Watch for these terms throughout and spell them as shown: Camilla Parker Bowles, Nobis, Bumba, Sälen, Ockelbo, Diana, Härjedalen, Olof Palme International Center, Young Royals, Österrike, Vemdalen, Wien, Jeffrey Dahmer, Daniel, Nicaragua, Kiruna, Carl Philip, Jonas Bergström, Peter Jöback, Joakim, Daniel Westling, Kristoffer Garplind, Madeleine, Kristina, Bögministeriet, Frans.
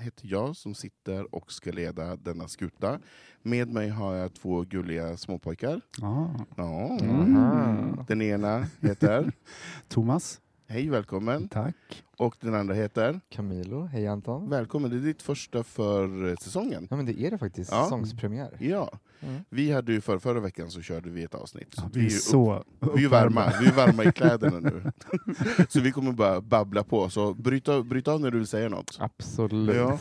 heter jag som sitter och ska leda denna skuta. Med mig har jag två gulliga småpojkar. Den ena heter Thomas. Hej, välkommen. Tack. Och den andra heter Camilo. Hej Anton. Välkommen, det är ditt första för säsongen. Ja, men det är det faktiskt, säsongspremiär. Ja. Mm. Vi hade ju förra veckan så körde vi ett avsnitt. Ja, vi är varma i kläderna nu. Så vi kommer bara babbla på, så bryt av när du vill säga något. Absolut. Ja.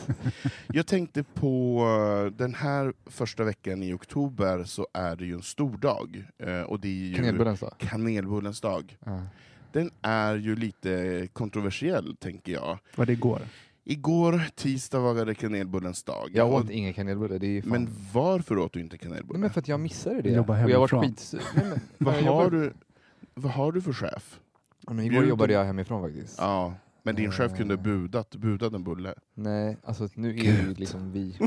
Jag tänkte på den här första veckan i oktober, så är det ju en stor dag och det är ju kanelbullens dag. Ja. Den är ju lite kontroversiell, tänker jag. Vad det går? Igår tisdag var det kanelbullens dag. Jag åt ingen kanelbulle. Det är fan... Men varför åt du inte kanelbulle? Nej, men för att jag missade det. Jag jobbar hemifrån. Vad har du för chef? Ja, men igår jobbade jag hemifrån faktiskt. Ja, men din chef kunde budat en bulle. Nej, alltså nu är ju liksom vi.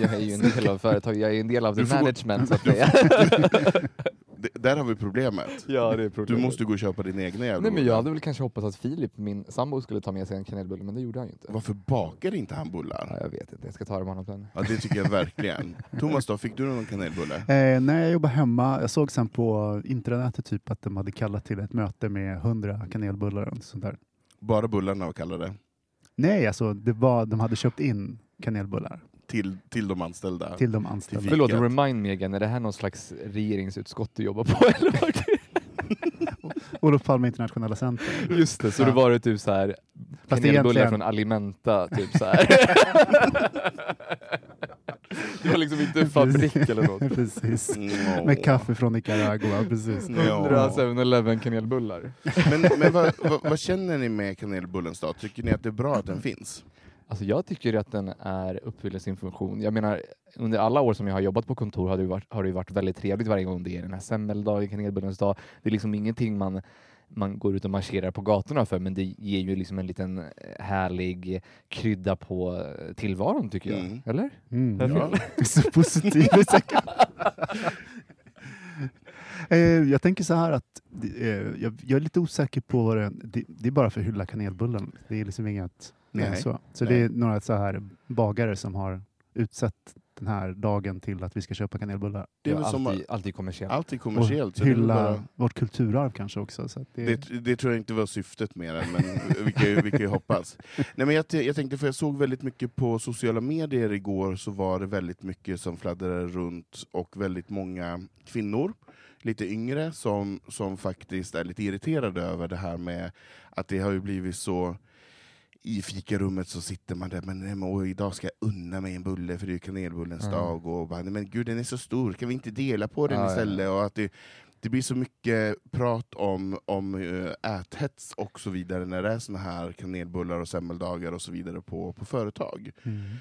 Jag är ju en del av företaget. Jag är en del av the management, så att säga. Där har vi problemet. Ja, det är problemet. Du måste gå och köpa din egna jävla. Nej, men jag hade väl kanske hoppats att Filip, min sambo, skulle ta med sig en kanelbulle, men det gjorde han ju inte. Varför bakar inte han bullar? Ja, jag vet inte, jag ska ta det med honom sen. Ja, det tycker jag verkligen. Thomas då, fick du någon kanelbulle? Nej, jag jobbade hemma. Jag såg sen på internet typ att de hade kallat till ett möte med 100 kanelbullar och sånt där. Bara bullarna och kallade? Nej, alltså de hade köpt in kanelbullar. Till de anställda. Förlåt, remind me igen. Är det här någon slags regeringsutskott du jobbar på? Eller var det? Olof Palme International Center. Just det, så ja. Det var typ så här... Kanelbullar från Alimenta, typ så här. Det var liksom inte en fabrik eller något. Precis. No. Med kaffe från Nicaragua, precis. 100 7-11 kanelbullar. Men vad känner ni med kanelbullens dag? Tycker ni att det är bra att den finns? Alltså jag tycker att den uppfyller sin funktion. Jag menar, under alla år som jag har jobbat på kontor har det varit väldigt trevligt varje gång det är den här semmeldagen, kanelbullens dag. Det är liksom ingenting man går ut och marscherar på gatorna för, men det ger ju liksom en liten härlig krydda på tillvaron, tycker jag. Mm. Eller? Mm, ja. Så positiv säkert. Jag tänker så här att jag är lite osäker på vad det är bara för att hylla kanelbullen. Det är liksom inget... Nej, så det är några så här bagare som har utsett den här dagen till att vi ska köpa kanelbullar. Det är alltid kommersiellt. Alltid kommersiellt. Och hylla vårt kulturarv kanske också. Så att det tror jag inte var syftet med det, men vi kan ju hoppas. Nej, men jag tänkte, för jag såg väldigt mycket på sociala medier igår, så var det väldigt mycket som fladdrade runt och väldigt många kvinnor, lite yngre, som faktiskt är lite irriterade över det här med att det har ju blivit så... I fikarummet så sitter man där, men idag ska jag unna mig en bulle för det är kanelbullens dag, och bara, men gud, den är så stor, kan vi inte dela på den istället? Och att det blir så mycket prat om äthets och så vidare när det är såna här kanelbullar och semmeldagar och så vidare på företag. Mm.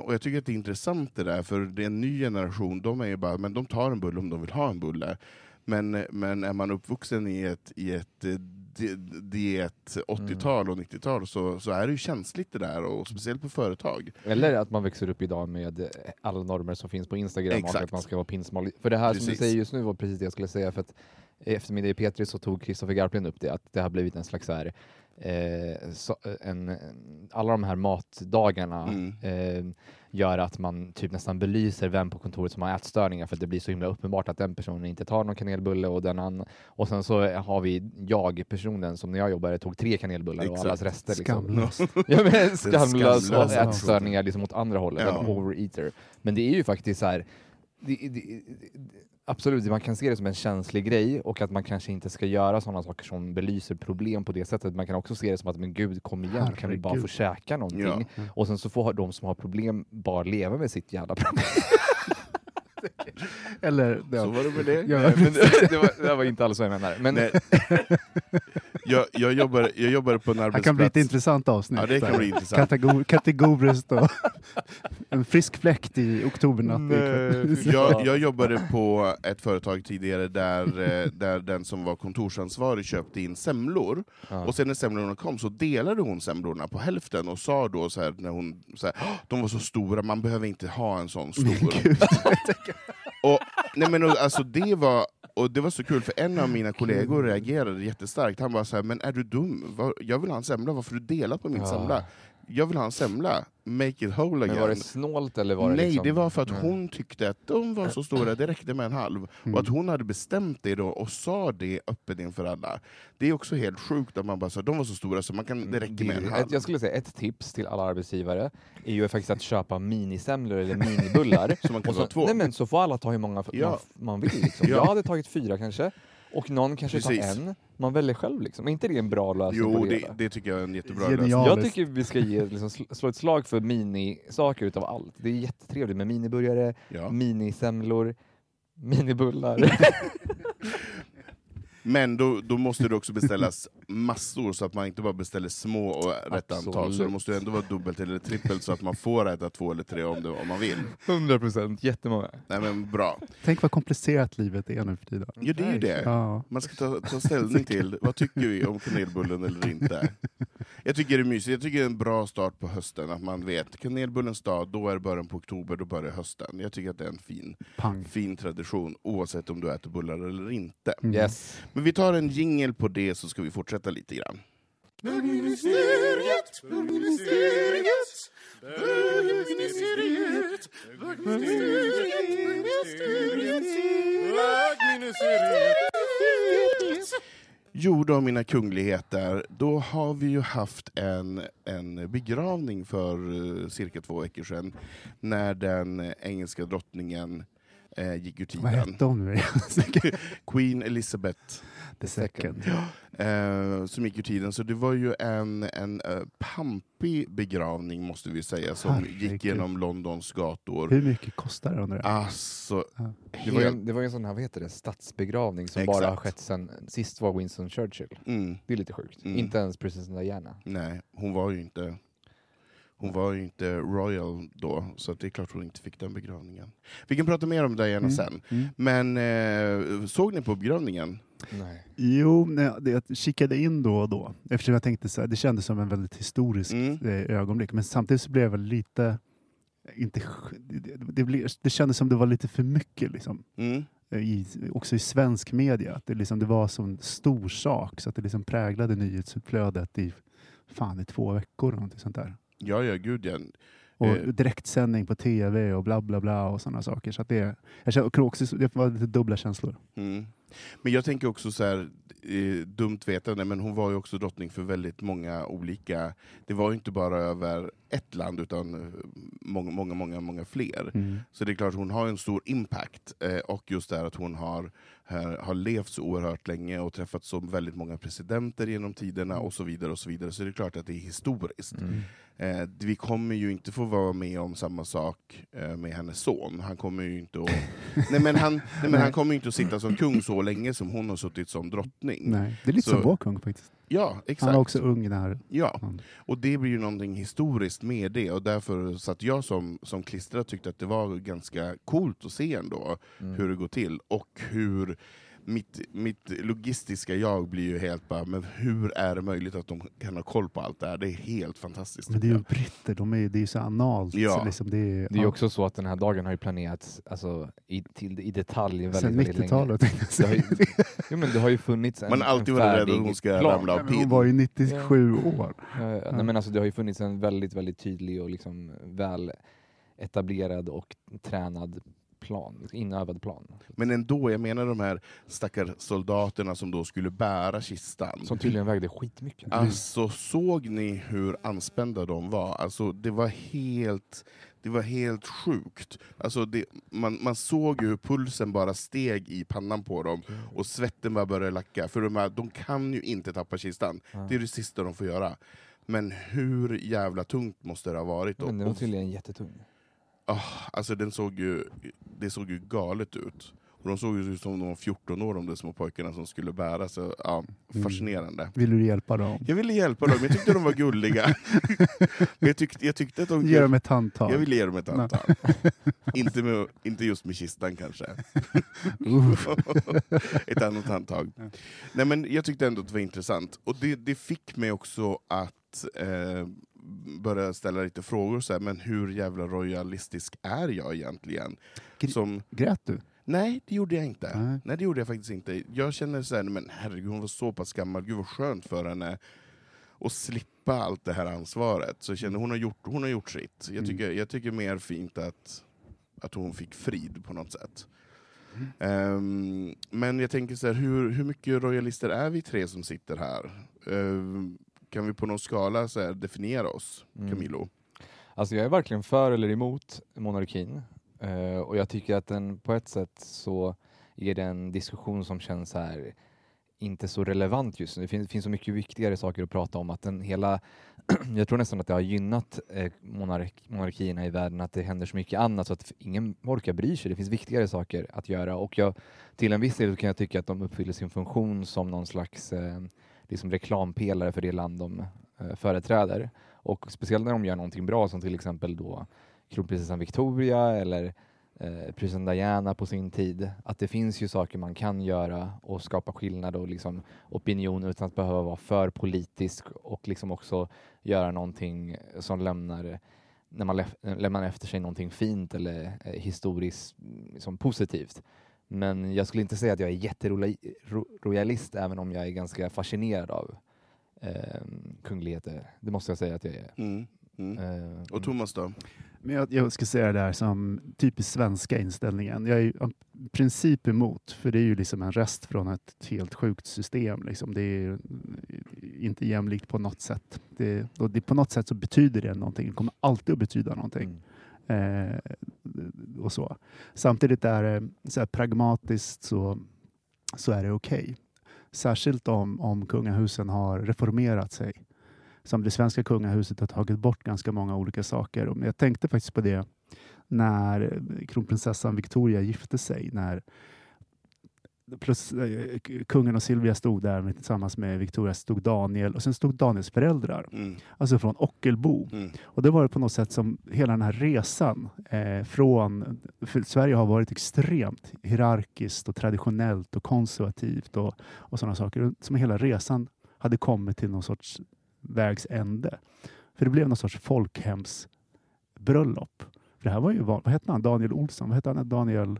Och jag tycker att det är intressant det där, för det är en ny generation, de är ju bara, men de tar en bulle om de vill ha en bulle. Men är man uppvuxen i ett diet 80-tal och 90-tal så är det ju känsligt det där, och speciellt på företag. Eller att man växer upp idag med alla normer som finns på Instagram. Exakt. Och att man ska vara pinsmal. För det här precis. Som du säger just nu var precis det jag skulle säga, för att eftermiddag i Petri så tog Kristoffer Garplind upp det, att det har blivit en slags så här, alla de här matdagarna gör att man typ nästan belyser vem på kontoret som har ätstörningar, för att det blir så himla uppenbart att den personen inte tar någon kanelbulle och den annan. Och sen så har vi jag-personen som när jag jobbade tog 3 kanelbullar. Exakt. Och allas rester. Skamlöst. Liksom. Ja, men skamlöst och ätstörningar liksom åt andra hållet. Ja. En overeater. Men det är ju faktiskt så här... Absolut, man kan se det som en känslig grej, och att man kanske inte ska göra sådana saker som belyser problem på det sättet. Man kan också se det som att, men gud, kom igen, kan vi bara få käka någonting? Ja. Mm. Och sen så får de som har problem bara leva med sitt jävla problem. Eller, ja. Så var det med det. Ja, men det var inte alls vad jag menar. Men... Jag jobbar på en arbetsplats. Det kan bli ett intressant avsnitt. Ja, det kan bli intressant. Kategoriskt då. En frisk fläkt i oktobernatt. Jag jobbade på ett företag tidigare där den som var kontorsansvarig köpte in semlor. Ja. Och sen när semlorna kom så delade hon semlorna på hälften och sa då så här, när hon så här, de var så stora, man behöver inte ha en sån stor. Och nej, men alltså det var så kul, för en av mina kollegor reagerade jättestarkt. Han bara så här, men är du dum? Jag vill ha en semla. Varför du delat på min semla? Jag vill ha en semla. Make it whole again. Men var det snålt eller var det? Nej, liksom... det var för att hon tyckte att de var så stora, det räckte med en halv. Och att hon hade bestämt det då och sa det öppet inför alla. Det är också helt sjukt att man bara sa de var så stora så man kan, det räcker med en halv. Jag skulle säga ett tips till alla arbetsgivare är ju faktiskt att köpa minisemlor eller minibullar. Så man kan ta 2. Nej, men så får alla ta hur många man vill. Liksom. Ja. Jag hade tagit 4 kanske. Och någon kanske tar en. Man väljer själv liksom. Är inte det en bra lösning? Jo, det tycker jag är en jättebra lösning. Jag tycker vi ska ge, liksom, slå ett slag för minisaker utav allt. Det är jättetrevligt med miniburgare, minisemlor, minibullar. Men då måste det också beställas massor, så att man inte bara beställer små och rätt antal. Så det måste ju ändå vara dubbelt eller trippelt, så att man får äta 2 eller 3 om man vill. 100%, jättemånga. Nej, men bra. Tänk vad komplicerat livet är nu för tiden. Ja, det är ju det. Ja. Man ska ta ställning till, vad tycker vi om kanelbullen eller inte? Jag tycker det är mysigt. Jag tycker det är en bra start på hösten, att man vet, kanelbullens dag, då är det början på oktober, då börjar hösten. Jag tycker att det är en fin tradition, oavsett om du äter bullar eller inte. Yes. Men vi tar en jingle på det, så ska vi fortsätta lite grann. Jo då, mina kungligheter, då har vi ju haft en begravning för cirka 2 veckor sedan, när den engelska drottningen gick ur tiden. Vad hette hon nu? Queen Elizabeth II. Som gick ur tiden. Så det var ju en pampig begravning, måste vi säga, som gick genom Londons gator. Hur mycket kostar det under det? Alltså, det var ju en sån här, vad heter det, statsbegravning som bara har skett sen sist var Winston Churchill. Mm. Det är lite sjukt. Mm. Inte ens prinsessan Diana. Nej, hon var ju inte royal då, så att det är klart hon inte fick den begravningen. Vi kan prata mer om det gärna sen. Mm. Men såg ni på begravningen? Nej. Jo, jag kikade in då och då. Eftersom jag tänkte så här, det kändes som en väldigt historisk ögonblick. Men samtidigt så blev jag lite... Det kändes som det var lite för mycket liksom. Mm. Också i svensk media. Att det var som en stor sak, så att det liksom präglade nyhetsutflödet i 2 veckor eller något sånt där. Ja, gud igen. Och direktsändning på tv och bla bla bla och sådana saker. Så att det var lite dubbla känslor. Mm. Men jag tänker också så här, dumt vetande, men hon var ju också drottning för väldigt många olika. Det var ju inte bara över ett land, utan många, många, många, många fler. Mm. Så det är klart hon har en stor impact. Och just det att hon har levt så oerhört länge och träffat så väldigt många presidenter genom tiderna och så vidare och så vidare. Så det är klart att det är historiskt. Mm. Vi kommer ju inte få vara med om samma sak med hennes son. Han kommer ju inte att... han kommer ju inte att sitta som kung så länge som hon har suttit som drottning. Nej, det är lite så, som vår kung faktiskt. Ja, exakt. Han var också ung där. Ja, och det blir ju någonting historiskt med det. Och därför satt jag som klistrad, tyckte att det var ganska coolt att se ändå hur det går till. Och hur mitt logistiska jag blir ju helt bara, men hur är det möjligt att de kan ha koll på allt det här? Det är helt fantastiskt. Men det är ju britter, det är ju så analt. Ja. Så liksom det är ju också så att den här dagen har ju planerats alltså, i detalj väldigt, sen väldigt länge. Sen 90-talet. Det har ju funnits en färdig... Man alltid var rädd att hon ska ramla av. Hon var ju 97 år. Ja. Nej, men alltså, det har ju funnits en väldigt, väldigt tydlig och liksom väl etablerad och tränad plan, inövad plan. Men ändå, jag menar de här stackars soldaterna som då skulle bära kistan. Som tydligen vägde skitmycket. Alltså, såg ni hur anspända de var? Alltså, det var helt sjukt. Alltså, man såg ju hur pulsen bara steg i pannan på dem och svetten bara började lacka. För de kan ju inte tappa kistan. Det är det sista de får göra. Men hur jävla tungt måste det ha varit då? Men det var tydligen jättetung. Alltså det såg ju galet ut. Och de såg ju ut som de var 14 år, de där små pojkarna som skulle bära. Så fascinerande. Vill du hjälpa dem? Jag ville hjälpa dem, jag tyckte de var gulliga. jag tyckte att de... Ge dem ett handtag. Jag ville ge dem ett handtag. Inte just med kistan kanske. Ett annat handtag. Nej, men jag tyckte ändå att det var intressant. Och det fick mig också att... börja ställa lite frågor så här, men hur jävla royalistisk är jag egentligen? Grät du? Nej, det gjorde jag inte. Nej, det gjorde jag faktiskt inte. Jag känner så här, men herregud, hon var så pass gammal. Gud, vad skönt för henne att slippa allt det här ansvaret. Så jag känner, hon har gjort sitt. Jag tycker mer fint att hon fick frid på något sätt. Men jag tänker så här, hur mycket royalister är vi tre som sitter här? Kan vi på någon skala så här definiera oss, Camilo? Alltså jag är verkligen för eller emot monarkin. Och jag tycker att den på ett sätt så ger den diskussion som känns så här inte så relevant just nu. Det finns så mycket viktigare saker att prata om. Att jag tror nästan att det har gynnat monarkierna i världen, att det händer så mycket annat så att ingen orkar bry sig. Det finns viktigare saker att göra. Och till en viss del kan jag tycka att de uppfyller sin funktion som någon slags... liksom reklampelare för det land de företräder. Och speciellt när de gör någonting bra, som till exempel då kronprinsessan Victoria eller prinsessan Diana på sin tid. Att det finns ju saker man kan göra och skapa skillnad och liksom opinion utan att behöva vara för politisk, och liksom också göra någonting som lämnar... När man lämnar efter sig någonting fint eller historiskt liksom positivt. Men jag skulle inte säga att jag är jätterojalist, även om jag är ganska fascinerad av kungligheter. Det måste jag säga att jag är. Och Thomas då? Men jag ska säga det här som typiskt svenska inställningen. Jag är i princip emot, för det är ju liksom en rest från ett helt sjukt system. Liksom. Det är inte jämlikt på något sätt. Och på något sätt så betyder det någonting. Det kommer alltid att betyda någonting. Och så. Samtidigt är det så här, pragmatiskt så är det okej. Särskilt om kungahusen har reformerat sig. Som det svenska kungahuset har tagit bort ganska många olika saker. Och jag tänkte faktiskt på det när kronprinsessan Victoria gifte sig. När kungen och Silvia stod där tillsammans med Victoria, stod Daniel och sen stod Daniels föräldrar, alltså från Ockelbo, och det var det på något sätt som hela den här resan från, för Sverige har varit extremt hierarkiskt och traditionellt och konservativt och sådana saker, som hela resan hade kommit till någon sorts vägs ände, för det blev någon sorts folkhemsbröllop. För det här var ju, vad hette han? Daniel Olsson, vad hette han? Daniel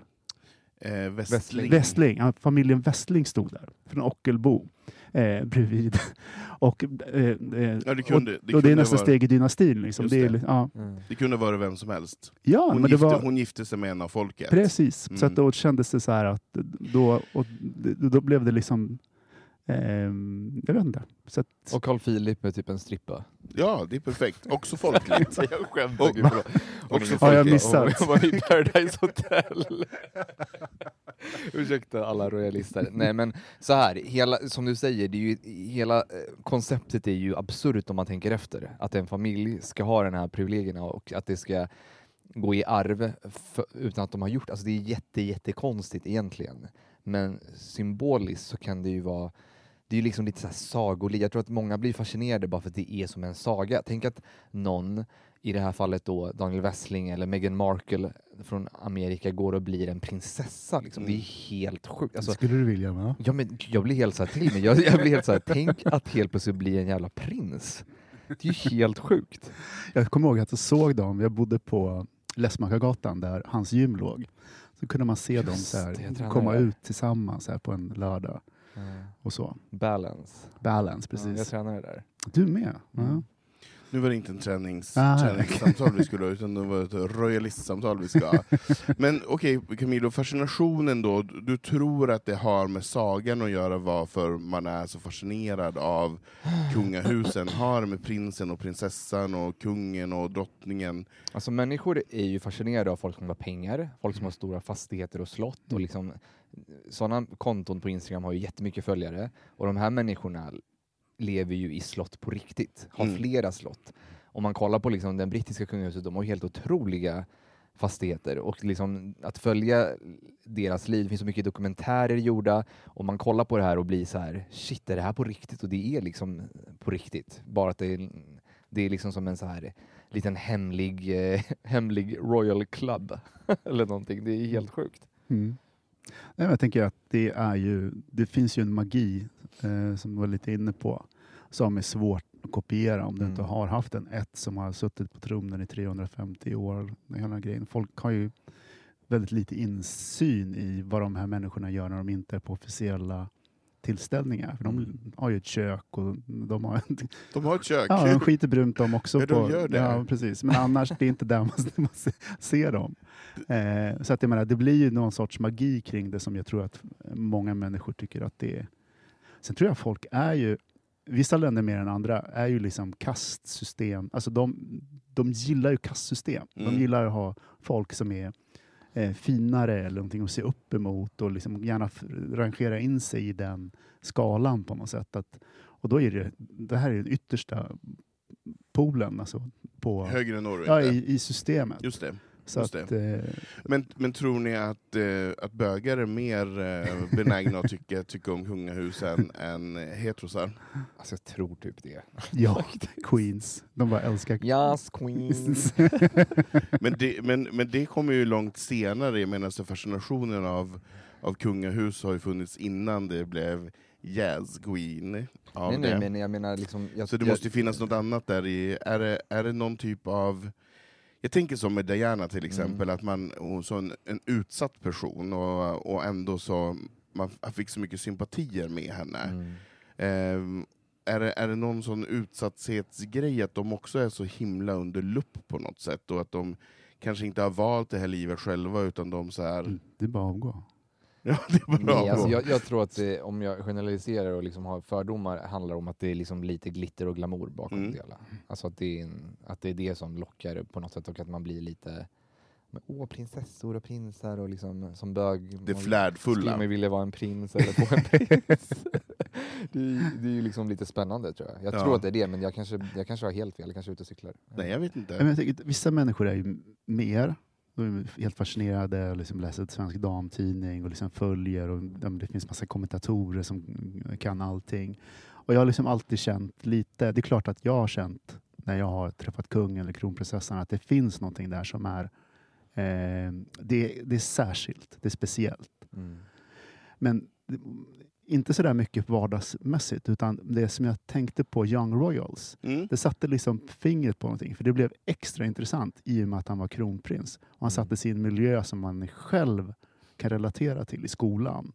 Westling. Ja, familjen Westling stod där från Ockelbo bredvid. Och det är nästa steg i dynastin. Liksom. Det kunde vara vem som helst. Ja, hon gifte sig med en av folket. Precis, så att då kändes det så här att då blev det liksom... jag vet inte. Så att... Och Carl Philip med typ en strippa. Ja, det är perfekt. Också folkligt. Jag skämtar. Jag missat. Jag var i Paradise Hotel. Ursäkta alla royalister. Nej, men så här. Som du säger, det är ju, hela konceptet är ju absurt om man tänker efter. Att en familj ska ha den här privilegierna och att det ska gå i arv utan att de har gjort. Alltså det är jättekonstigt egentligen. Men symboliskt så kan det ju vara... Det är ju liksom lite så här sagolikt. Jag tror att många blir fascinerade bara för att det är som en saga. Tänk att någon i det här fallet då Daniel Westling eller Meghan Markle från Amerika går och blir en prinsessa liksom. Det är helt sjukt alltså, skulle du vilja med? Ja, men jag blir helt så här till mig. Jag blir helt så här, tänk att helt plötsligt bli en jävla prins. Det är ju helt sjukt. Jag kommer ihåg att jag såg dem. Jag bodde på Läsmakargatan där hans gym låg. Så kunde man se dem så här, komma ut tillsammans så här, på en lördag. Mm. Och så. Balance, precis. Ja, jag tränade där. Du med? Ja. Nu var det inte en träningssamtal vi skulle ha, utan det var ett royalistsamtal vi ska ha. Men okej, Camilo, fascinationen då. Du tror att det har med sagan att göra, varför man är så fascinerad av kungahusen. Har med prinsen och prinsessan och kungen och drottningen. Alltså människor är ju fascinerade av folk som har pengar. Folk som har stora fastigheter och slott. Och liksom, sådana konton på Instagram har ju jättemycket följare. Och de här människorna lever ju i slott på riktigt. Har flera slott. Om man kollar på liksom den brittiska kungahuset, de har ju helt otroliga fastigheter. Och liksom att följa deras liv. Det finns så mycket dokumentärer gjorda. Om man kollar på det här och blir så här, shit, är det här på riktigt? Och det är liksom på riktigt. Bara att det är liksom som en så här liten hemlig Royal Club. Eller någonting. Det är helt sjukt. Mm. Nej, men jag tänker att det finns ju en magi som du var lite inne på, som är svårt att kopiera om du inte har haft ett som har suttit på tronen i 350 år. Hela grejen. Folk har ju väldigt lite insyn i vad de här människorna gör när de inte är på officiella tillställningar. För de har ju ett kök och de har ett kök. Ja, de skiter brunt dem också. Ja, de gör det. Ja, precis. Men annars det är inte där man ser dem. Så att jag menar, det blir ju någon sorts magi kring det som jag tror att många människor tycker att det är. Sen tror jag folk är ju, vissa länder mer än andra, är ju liksom kastsystem. Alltså de gillar ju kastsystem. De gillar ju att ha folk som är finare eller någonting att se upp emot och liksom gärna rangera in sig i den skalan på något sätt. Och då är det här är den yttersta polen alltså på, högre än Norge, i systemet. Just det. Men tror ni att bögar är mer benägna att tycka om kungahusen än heterosar? Alltså jag tror typ det. Ja, Queens. De bara älskar Queens. men det kommer ju långt senare. Jag menar, så fascinationen av kungahus har ju funnits innan det blev Yes Queen. Nej, men jag menar liksom, så det måste ju finnas något annat där i. Är det någon typ av... Jag tänker som med Diana till exempel, att man är en utsatt person och ändå så man fick så mycket sympatier med henne. Är det någon sån utsatthetsgrej att de också är så himla under lupp på något sätt, och att de kanske inte har valt det här livet själva, utan de så här... Det är bara att avgå. Ja, det är bara att avgå. Alltså jag tror att det, om jag generaliserar och liksom har fördomar, handlar om att det är liksom lite glitter och glamour bakom det hela. Alltså att det är det som lockar på något sätt, och att man blir lite prinsessor och prinsar och liksom som bög. Det flärdfulla. Skulle man vilja vara en prins eller få en prins. Det är ju liksom lite spännande tror jag. Jag tror att det är det, men jag kanske har helt fel. Jag kanske är ute och cyklar. Nej, jag vet inte. Men jag tycker, vissa människor är ju mer... De är helt fascinerade och liksom läser ett svensk damtidning och liksom följer, och det finns massa kommentatorer som kan allting. Och jag har liksom alltid känt lite, det är klart att jag har känt när jag har träffat kungen eller kronprinsessan, att det finns någonting där som är det är särskilt, det är speciellt. Men inte så där mycket vardagsmässigt, utan det som jag tänkte på Young Royals, det satte liksom fingret på någonting, för det blev extra intressant i och med att han var kronprins och han satte sig i en miljö som man själv kan relatera till i skolan.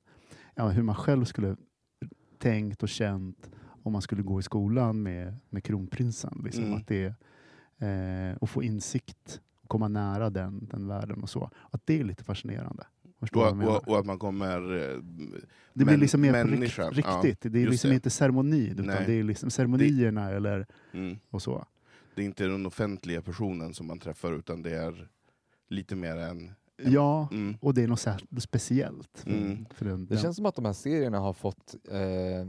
Ja, hur man själv skulle tänkt och känt om man skulle gå i skolan med kronprinsen liksom, att det och få insikt, komma nära den världen och så, att det är lite fascinerande. Och att man kommer... det blir liksom mer riktigt. Ja, det är liksom inte ceremoni, utan det är liksom ceremonierna eller och så. Det är inte den offentliga personen som man träffar, utan det är lite mer en... och det är något speciellt. För det känns som att de här serierna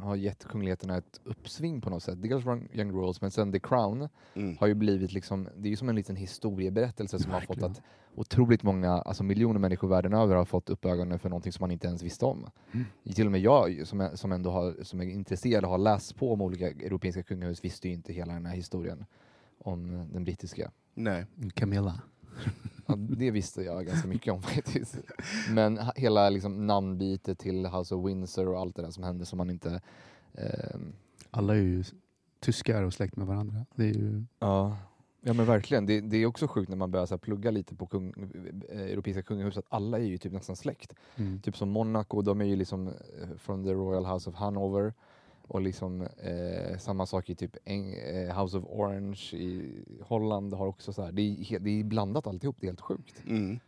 har gett kungligheterna ett uppsving på något sätt. Dels från Young Royals, men sen The Crown har ju blivit liksom, det är ju som en liten historieberättelse som verkligen har fått att otroligt många, alltså miljoner människor världen över har fått upp ögonen för någonting som man inte ens visste om. Till och med jag som är intresserad och har läst på om olika europeiska kungahus visste ju inte hela den här historien om den brittiska. Nej. Camilla. Ja, det visste jag ganska mycket om faktiskt. Men hela liksom, namnbytet till House of Windsor och allt det där som hände som man inte... Alla är ju tyskar och släkt med varandra. Det är ju... Ja men verkligen. Det är också sjukt när man börjar så här, plugga lite på europeiska kungahus att alla är ju typ nästan släkt. Mm. Typ som Monaco, de är ju liksom från The Royal House of Hanover. Och liksom samma sak i typ House of Orange i Holland har också så här. Det är blandat alltihop, det är helt sjukt. Mm.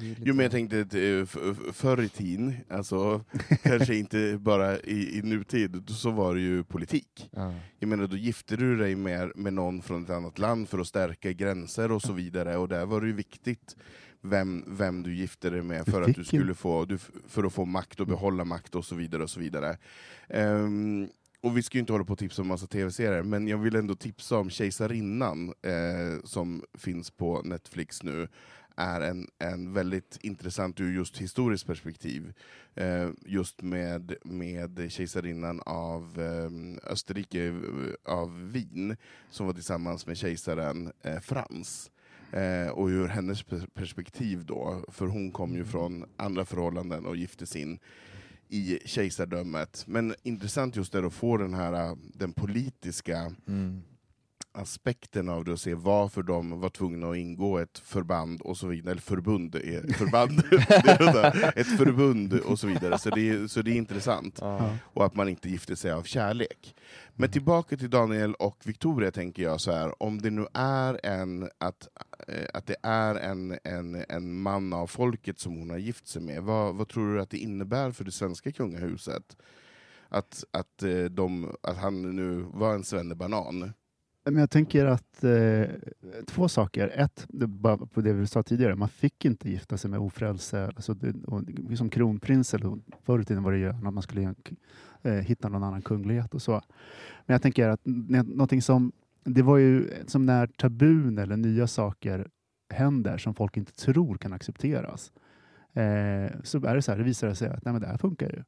Lite... Jo men jag tänkte att förr i tiden, alltså kanske inte bara i nutid, så var det ju politik. Ah. Jag menar, då gifte du dig med någon från ett annat land för att stärka gränser och så vidare. Och där var det ju viktigt vem du gifte dig med för att du skulle få makt och behålla makt och så vidare och så vidare. Och vi ska ju inte hålla på och tipsa om massa tv-serier, men jag vill ändå tipsa om Kejsarinnan som finns på Netflix nu. Är en väldigt intressant ur just historiskt perspektiv. Just med kejsarinnan av Österrike, av Wien, som var tillsammans med kejsaren Frans. Och ur hennes perspektiv då, för hon kom ju från andra förhållanden och giftes in i kejsardömet. Men intressant just det att få den politiska... Mm. aspekten av det och se varför de var tvungna att ingå ett förband och så vidare, eller förbund ett förbund och så vidare, så det är intressant. Och att man inte gifter sig av kärlek. Men tillbaka till Daniel och Victoria, tänker jag så här, om det nu är att det är en man av folket som hon har gift sig med, vad tror du att det innebär för det svenska kungahuset att han nu var en svennebanan? Men jag tänker att två saker. Ett, bara på det vi sa tidigare, man fick inte gifta sig med ofrälse. Alltså, som kronprins, eller förr i tiden var det ju att man skulle hitta någon annan kunglighet och så. Men jag tänker att någonting som, det var ju som när tabun eller nya saker händer som folk inte tror kan accepteras. Så är det så här, det visar sig att nej, men det här funkar ju.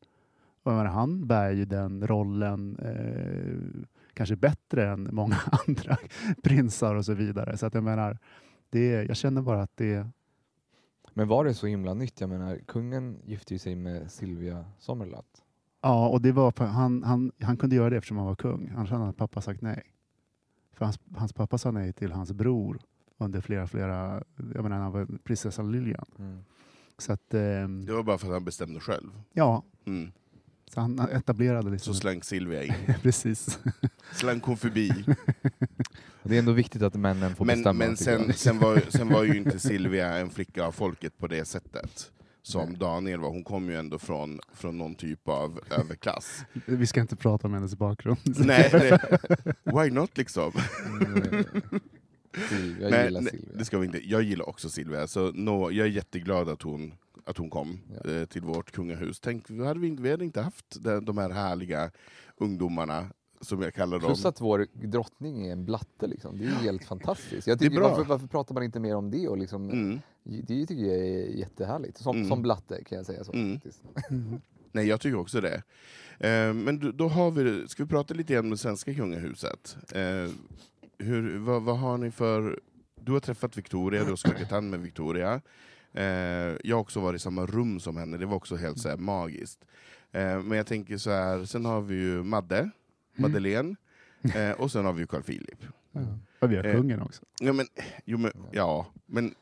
Och han bär ju den rollen... kanske bättre än många andra prinsar och så vidare. Så att jag menar, jag känner bara att det... Men var det så himla nytt? Jag menar, kungen gifte ju sig med Silvia Sommerlath. Ja, och det var han kunde göra det eftersom han var kung. Annars hade pappa sagt nej. För hans pappa sa nej till hans bror under flera... Jag menar, han var prinsessan Lilian. Mm. Så att... Det var bara för att han bestämde själv. Ja. Mm. Så han etablerade liksom. Så slank Silvia in. Precis. Slank hon förbi. Det är ändå viktigt att männen får bestämma. Men sen var ju inte Silvia en flicka av folket på det sättet som Daniel var. Hon kom ju ändå från någon typ av överklass. Vi ska inte prata om hennes bakgrund. Nej. Why not liksom? Silvia, jag gillar Silvia. Det ska vi inte. Jag gillar också Silvia. Så jag är jätteglad att hon kom till vårt kungahus. Tänk, vi hade inte haft de här härliga ungdomarna som jag kallar dem. Plus att vår drottning är en blatte liksom. Det är helt fantastiskt. Jag tycker, varför pratar man inte mer om det? Och liksom, det tycker jag är jättehärligt. Som blatte kan jag säga så. Nej, jag tycker också det. Men då ska vi prata lite grann om det svenska kungahuset. Vad har ni för... Du har träffat Victoria, du har skakat hand med Victoria. Jag har också varit i samma rum som henne. Det var också helt så här magiskt. Men jag tänker så här, sen har vi ju Madeleine och sen har vi ju Carl Philip. Ja, vi har kungen också. Men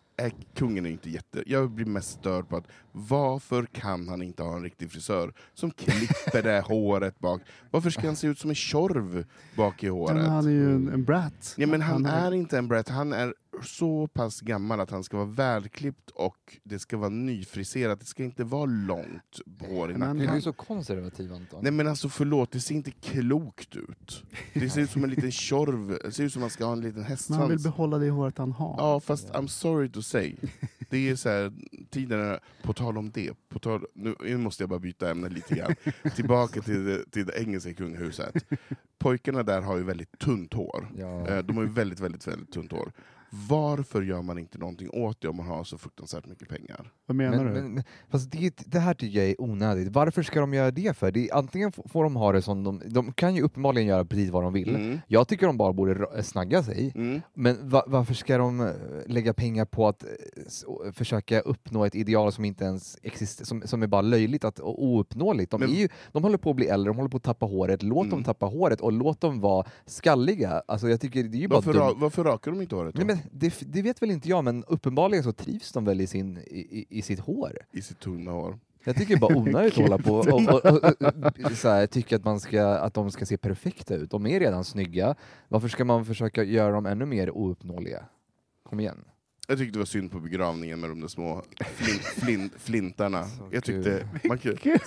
kungen är inte jätte... Jag blir mest störd på att varför kan han inte ha en riktig frisör som klipper det håret bak? Varför ska han se ut som en tjorv bak i håret? Han är ju en brat. Ja, men han är inte en brat. Han är så pass gammal att han ska vara välklippt och det ska vara nyfriserat. Det ska inte vara långt hår i nacken. Du är ju så konservativ, Anton. Nej, men alltså förlåt, det ser inte klokt ut. Det ser ut som en liten tjorv. Det ser ut som man ska ha en liten hästsvans. Man vill behålla det håret han har. Ja, fast I'm sorry to say. Det är så här, tiderna, nu måste jag bara byta ämne lite grann. Tillbaka till det engelska kungahuset. Pojkarna där har ju väldigt tunt hår. Ja. De har ju väldigt, väldigt, väldigt tunt hår. Varför gör man inte någonting åt det om man har så fruktansvärt mycket pengar? Vad menar du? Men, fast det här tycker jag är onödigt. Varför ska de göra det för? Det är, antingen får de ha det som de kan ju uppenbarligen göra precis vad de vill. Mm. Jag tycker de bara borde snagga sig. Mm. Men varför ska de lägga pengar på att försöka uppnå ett ideal som inte ens existerar, som är bara löjligt och ouppnåeligt. De håller på att bli äldre, de håller på att tappa håret. Låt dem tappa håret och låt dem vara skalliga. Alltså jag tycker det är ju varför rakar de inte håret då? Nej, men det vet väl inte jag, men uppenbarligen så trivs de väl i sitt hår. I sitt tunna hår. Jag tycker bara onödigt att hålla på och så här, tycker att de ska se perfekta ut. De är redan snygga. Varför ska man försöka göra dem ännu mer ouppnåeliga? Kom igen. Jag tyckte det var synd på begravningen med de där små flintarna. Så jag tyckte man kunde jag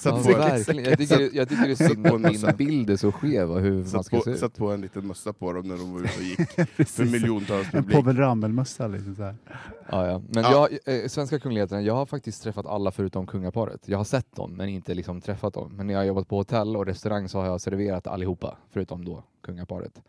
tycker det är synd att din bild är så skev och hur man ska se ut. Satt på en liten mössa på dem när de var ute och gick för miljontals publik. En povelrammelmössa liksom så här. Ja, ja. Men jag, svenska kungligheterna, jag har faktiskt träffat alla förutom kungaparet. Jag har sett dem men inte liksom träffat dem. Men när jag har jobbat på hotell och restaurang så har jag serverat allihopa förutom då kungaparet.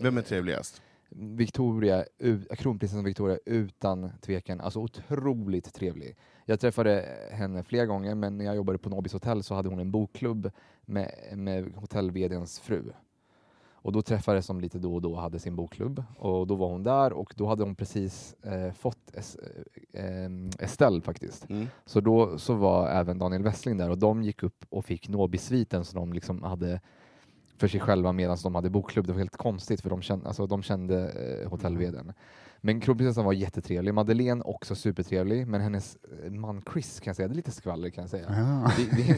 Vem är trevligast? Victoria, kronprinsessan Victoria, utan tvekan, alltså otroligt trevlig. Jag träffade henne flera gånger, men när jag jobbade på Nobis hotell så hade hon en bokklubb med hotellvdens fru. Och då träffades de lite då och då, hade sin bokklubb. Och då var hon där och då hade hon precis fått Estelle faktiskt. Mm. Så då så var även Daniel Westling där och de gick upp och fick Nobis-sviten som de liksom hade för sig själva medan de hade bokklubb. Det var helt konstigt för de kände hotellveden. Men kronprinsessan var jättetrevlig. Madeleine också supertrevlig. Men hennes man Chris kan jag säga. Det är lite skvaller kan jag säga. Ja.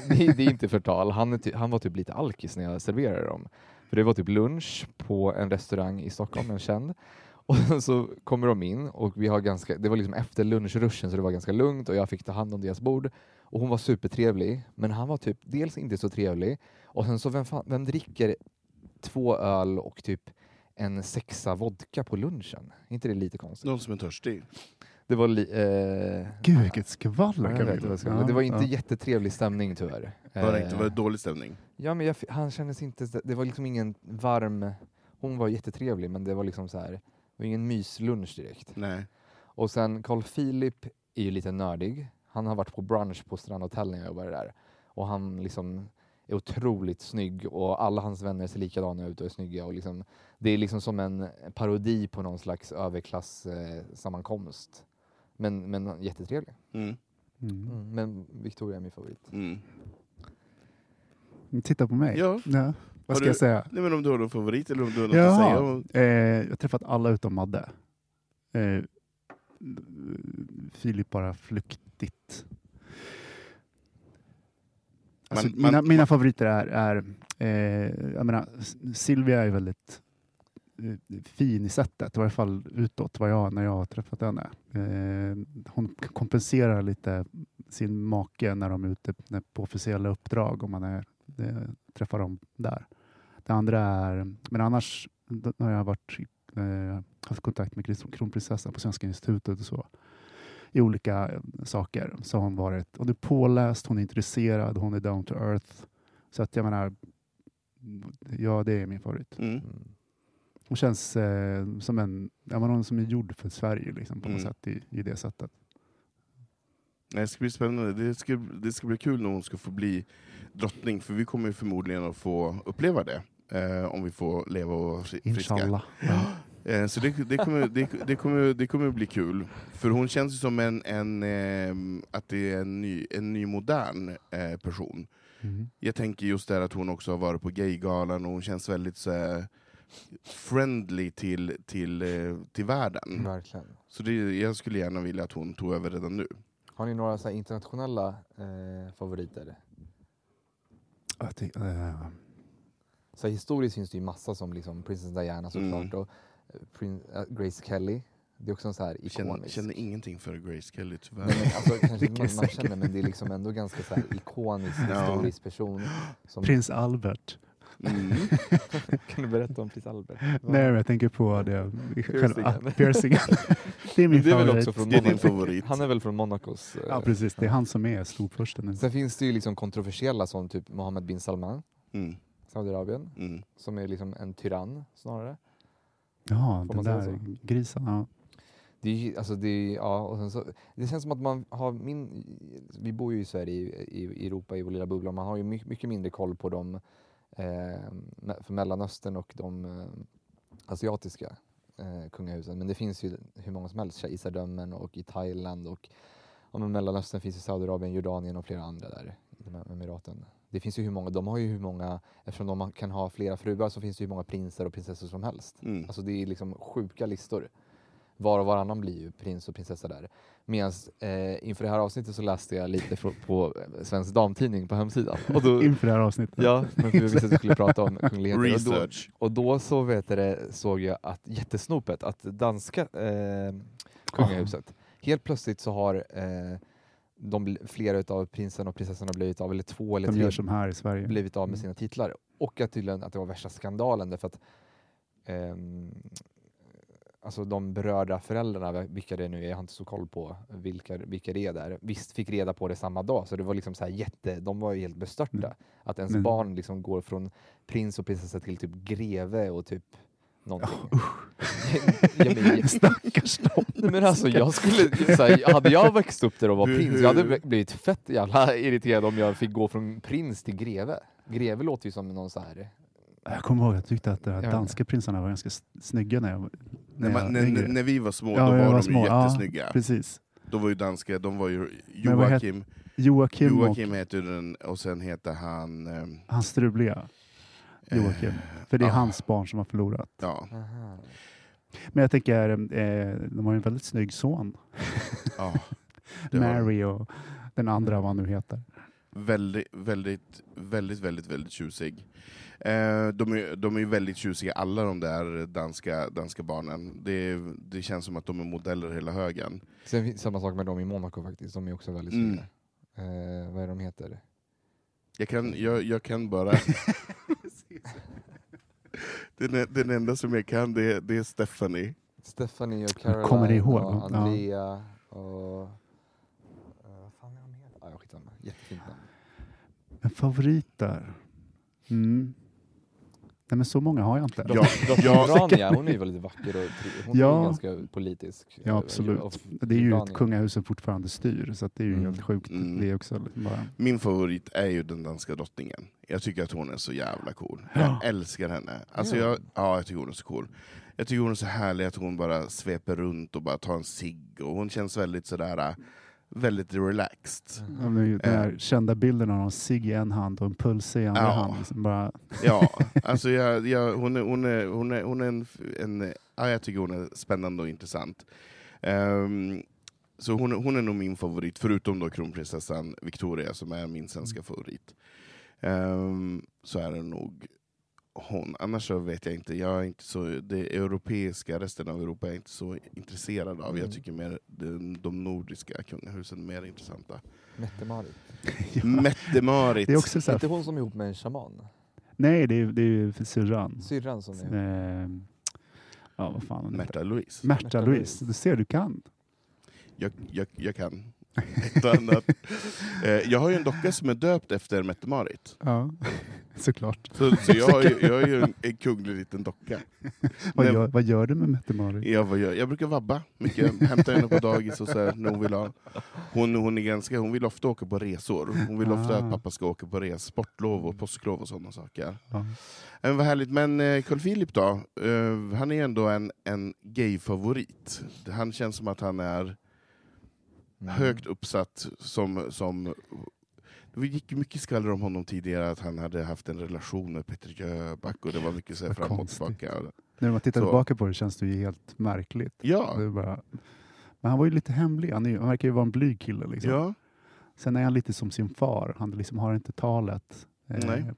Det är inte förtal. Han var typ lite alkis när jag serverade dem. För det var typ lunch på en restaurang i Stockholm. En känd. Och så kommer de in och vi har ganska, det var liksom efter lunchruschen så det var ganska lugnt och jag fick ta hand om deras bord och hon var supertrevlig men han var typ dels inte så trevlig och sen så vem dricker 2 öl och typ en 6 vodka på lunchen? Är inte det lite konstigt? Någon som är törstig. Det var Gud vilket skvaller Camilo. Det var inte jättetrevlig stämning tyvärr. Det var dålig stämning. Ja men han kändes inte, det var liksom ingen varm, hon var jättetrevlig men det var liksom så här. Det var ingen myslunch direkt. Nej. Och sen Carl Philip är ju lite nördig. Han har varit på brunch på Strandhotell när jag jobbade där. Och han liksom är otroligt snygg. Och alla hans vänner ser likadana ut och är snygga. Och liksom, det är liksom som en parodi på någon slags överklass sammankomst. Men jättetrevlig. Mm. Men Victoria är min favorit. Mm. Titta på mig. Ja. Vad ska jag säga? Nej, men om du har någon favorit eller om du har något att säga. Jag har träffat alla utom Madde. Filip bara flyktigt. Alltså, mina favoriter är jag menar, Silvia är väldigt fin i sättet. I varje fall utåt när jag har träffat henne. Hon kompenserar lite sin make när de är ute på officiella uppdrag. Om man träffar dem där. Det andra är, men annars när jag har haft kontakt med kronprinsessan på Svenska institutet och så i olika saker så har hon varit, hon är påläst, hon är intresserad, hon är down to earth så att jag menar det är min favorit. Hon känns som någon som är gjord för Sverige liksom, på något sätt i det sättet. Nej, det ska bli spännande. Det ska bli kul när hon ska få bli drottning. För vi kommer ju förmodligen att få uppleva det. Om vi får leva och friska. Inshallah. Så det kommer bli kul. För hon känns ju som att det är en ny modern person. Mm. Jag tänker just där att hon också har varit på gaygalan. Och hon känns väldigt så här friendly till världen. Verkligen. Så jag skulle gärna vilja att hon tog över redan nu. Har ni några så här internationella favoriter? Så historiskt finns det ju massa som liksom Princess Diana såklart och Grace Kelly. Det är också en så här ikonisk. Känner ingenting för Grace Kelly tyvärr. Men alltså, kanske man känner, men det är liksom ändå ganska så här ikonisk historisk person. Som Prins Albert. Kan du berätta om Prins Albert? Nej, jag tänker på det. Piercingen. Det är min favorit. Han är väl från Monacos. Ja, precis. Det är han som är storfursten. Sen finns det ju liksom kontroversiella som typ Mohammed bin Salman. Saudiarabien. Som är liksom en tyrann snarare. Ja, den där grisen. Ja. Det känns som att man har vi bor ju i Sverige, i Europa, i vår lilla bubbla. Man har ju mycket mindre koll på de för Mellanöstern och de asiatiska kungahusen. Men det finns ju hur många som helst, kejsardömen och i Thailand och Mellanöstern finns i Saudiarabien, Jordanien och flera andra där i de här emiraten. Det finns ju hur många, de har ju hur många, eftersom de kan ha flera fruar så finns det hur många prinsar och prinsessor som helst. Mm. Alltså det är liksom sjuka listor. Var och varannan blir ju prins och prinsessa där. Medan inför det här avsnittet så läste jag lite på Svensk Damtidning på hemsidan. Och då, inför det här avsnittet? Ja, men vi visste att vi skulle prata om kungligheter. Research. Och då så såg jag att jättesnopet, att danska kungahuset, helt plötsligt så har flera av prinsarna och prinsessorna blivit av, eller två eller tre som här i Sverige blivit av med sina titlar. Och att tydligen att det var värsta skandalen därför att alltså de berörda föräldrarna, vilka det nu är, jag har inte så koll på vilka det är där. Visst fick reda på det samma dag, så det var liksom så här de var ju helt bestörta. Mm. Att ens barn liksom går från prins och prinsessa till typ greve och typ någonting. Ja, stackars dem. Men alltså jag skulle säga, hade jag växt upp där och var prins, jag hade blivit fett jävla irriterad om jag fick gå från prins till greve. Greve låter ju som någon så här. Jag kommer ihåg att jag tyckte att de danska prinsarna var ganska snygga när vi var små. Ja, då var de små. Jättesnygga. Ja, precis. Då var ju danska, de var ju Joakim. Joakim heter den och sen heter han... Han struliga. Joakim. För det är hans barn som har förlorat. Ja. Aha. Men jag tänker, de har ju en väldigt snygg son. Ja. Mary och den andra, vad han nu heter. Väldigt, väldigt, väldigt, väldigt, väldigt tjusig. De är ju väldigt tjusiga, alla de där danska barnen. Det känns som att de är modeller hela högen. Sen, samma sak med dem i Monaco faktiskt. De är också väldigt snygga. Vad är de heter? Jag kan bara... den enda som jag kan, det är Stephanie. Stephanie och Caroline. Kommer ni ihåg? Och Andrea och... Vad fan är de här? Ja, jag skickar dem. Jättefint. En favorit där. Mm. Nej, men så många har jag inte. Rania, hon är ju väldigt vacker och hon är ganska politisk. Ja, absolut. Det är ju ett kungahusen fortfarande styr, så att det är ju helt sjukt. Det är också bara... Min favorit är ju den danska drottningen. Jag tycker att hon är så jävla cool. Jag älskar henne. Alltså jag tycker hon är så cool. Jag tycker hon är så härlig att hon bara sveper runt och bara tar en cigg. Och hon känns väldigt sådär... väldigt relaxed. Ja, den här kända bilden av en cigg i en hand och en pulse i andra hand. Liksom bara. Ja, alltså hon är en jag tycker hon är spännande och intressant. Så hon är nog min favorit, förutom då kronprinsessan Victoria som är min svenska favorit. Så är det nog hon. Annars så vet jag inte. Jag är inte så, det europeiska, resten av Europa är jag inte så intresserad av. Jag tycker mer de nordiska kungahusen är mer intressanta. Mette-Marit. Mette-Marit. Det är också så här... inte hon som är ihop med en shaman. Nej, det är ju syrran. Syrran som är ihop. Ja, vad fan. Märtha Louise. Märtha Louise. Du ser, du kan. Jag kan. Jag har ju en docka som är döpt efter Mette-Marit. Ja, såklart. Så jag är ju en kunglig liten docka. Vad gör du med Mette-Marit? Jag brukar vabba mycket. Hämtar henne på dagis och så här, när hon vill ha. Hon vill ofta åka på resor. Hon vill ofta att pappa ska åka på res, sportlov och påsklov och sådana saker. Men vad härligt. Men Carl Philip då? Han är ändå en gay-favorit. Han känns som att han är högt uppsatt som det gick mycket skvaller om honom tidigare att han hade haft en relation med Peter Jöback och det var mycket så här fram och tillbaka. När man tittar tillbaka på det känns det ju helt märkligt. Ja. Det bara, men han var ju lite hemlig. Han verkar ju vara en blyg kille liksom. Ja. Sen är han lite som sin far. Han liksom har inte talet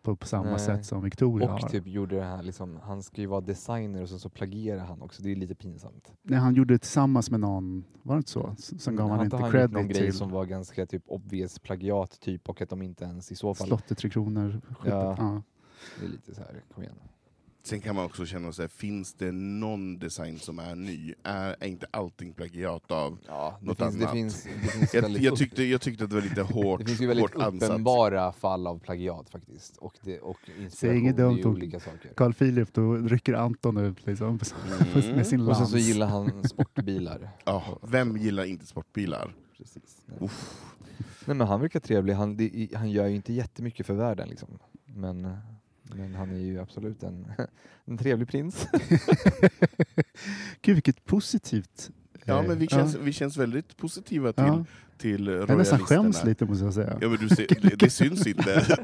på samma sätt som Victoria och har. Typ gjorde det här liksom, han ska ju vara designer och så plagierar han också, det är lite pinsamt. Nej, han gjorde det tillsammans med någon, var det inte så? Sen gav han inte credit någon till. Grej som var ganska typ obvious plagiat typ och att de inte ens i så fall... Slottet, Tre Kronor, skjutet. Ja. Det är lite så här, kom igen. Sen kan man också känna sig, finns det någon design som är ny? Är inte allting plagiat av något annat? Det finns jag tyckte att det var lite hårt. Det finns ju väldigt uppenbara fall av plagiat faktiskt. Och inspiration i olika saker. Carl Philip, då rycker Anton ut liksom, med sin lans. Och sen så gillar han sportbilar. Ja, vem gillar inte sportbilar? Precis. Nej, men han verkar trevlig. Han gör ju inte jättemycket för världen liksom. Men han är ju absolut en trevlig prins. Gud, vilket positivt. Ja, men vi känns väldigt positiva till royalisterna. Jag nästan skäms lite, måste jag säga. Ja, men du ser, det syns inte.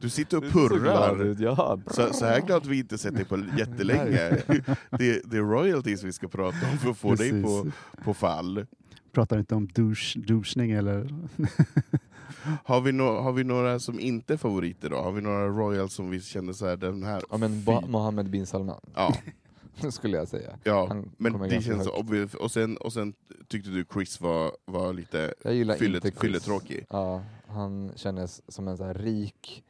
Du sitter och purrar. Så här glad att vi inte sett dig på jättelänge. Det är royalties vi ska prata om för att få dig på fall. Pratar inte om douchning eller... Har vi några som inte är favoriter då? Har vi några royals som vi känner så här, den här... Ja, men Mohammed bin Salman. Ja. Skulle jag säga. Ja, han, men det känns så obvious. Och sen tyckte du Chris var lite fylletråkig. Ja, han kändes som en så här rik...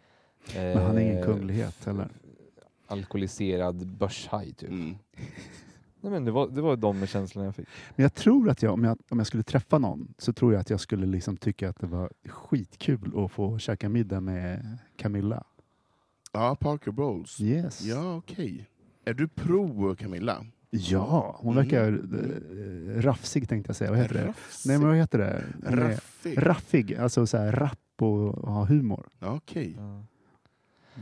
Men han är ingen kunglighet, eller? Alkoholiserad börshaj, typ. Mm. Nej, men det var de känslorna jag fick. Men jag tror att om jag skulle träffa någon så tror jag att jag skulle liksom tycka att det var skitkul att få käka middag med Camilla. Ja, Parker Bowles. Yes. Ja, okej. Är du pro Camilla? Ja, hon verkar raffsig, tänkte jag säga. Vad heter det? Nej, men vad heter det? Raffig, alltså så här rapp och ha humor. Okej. Ja.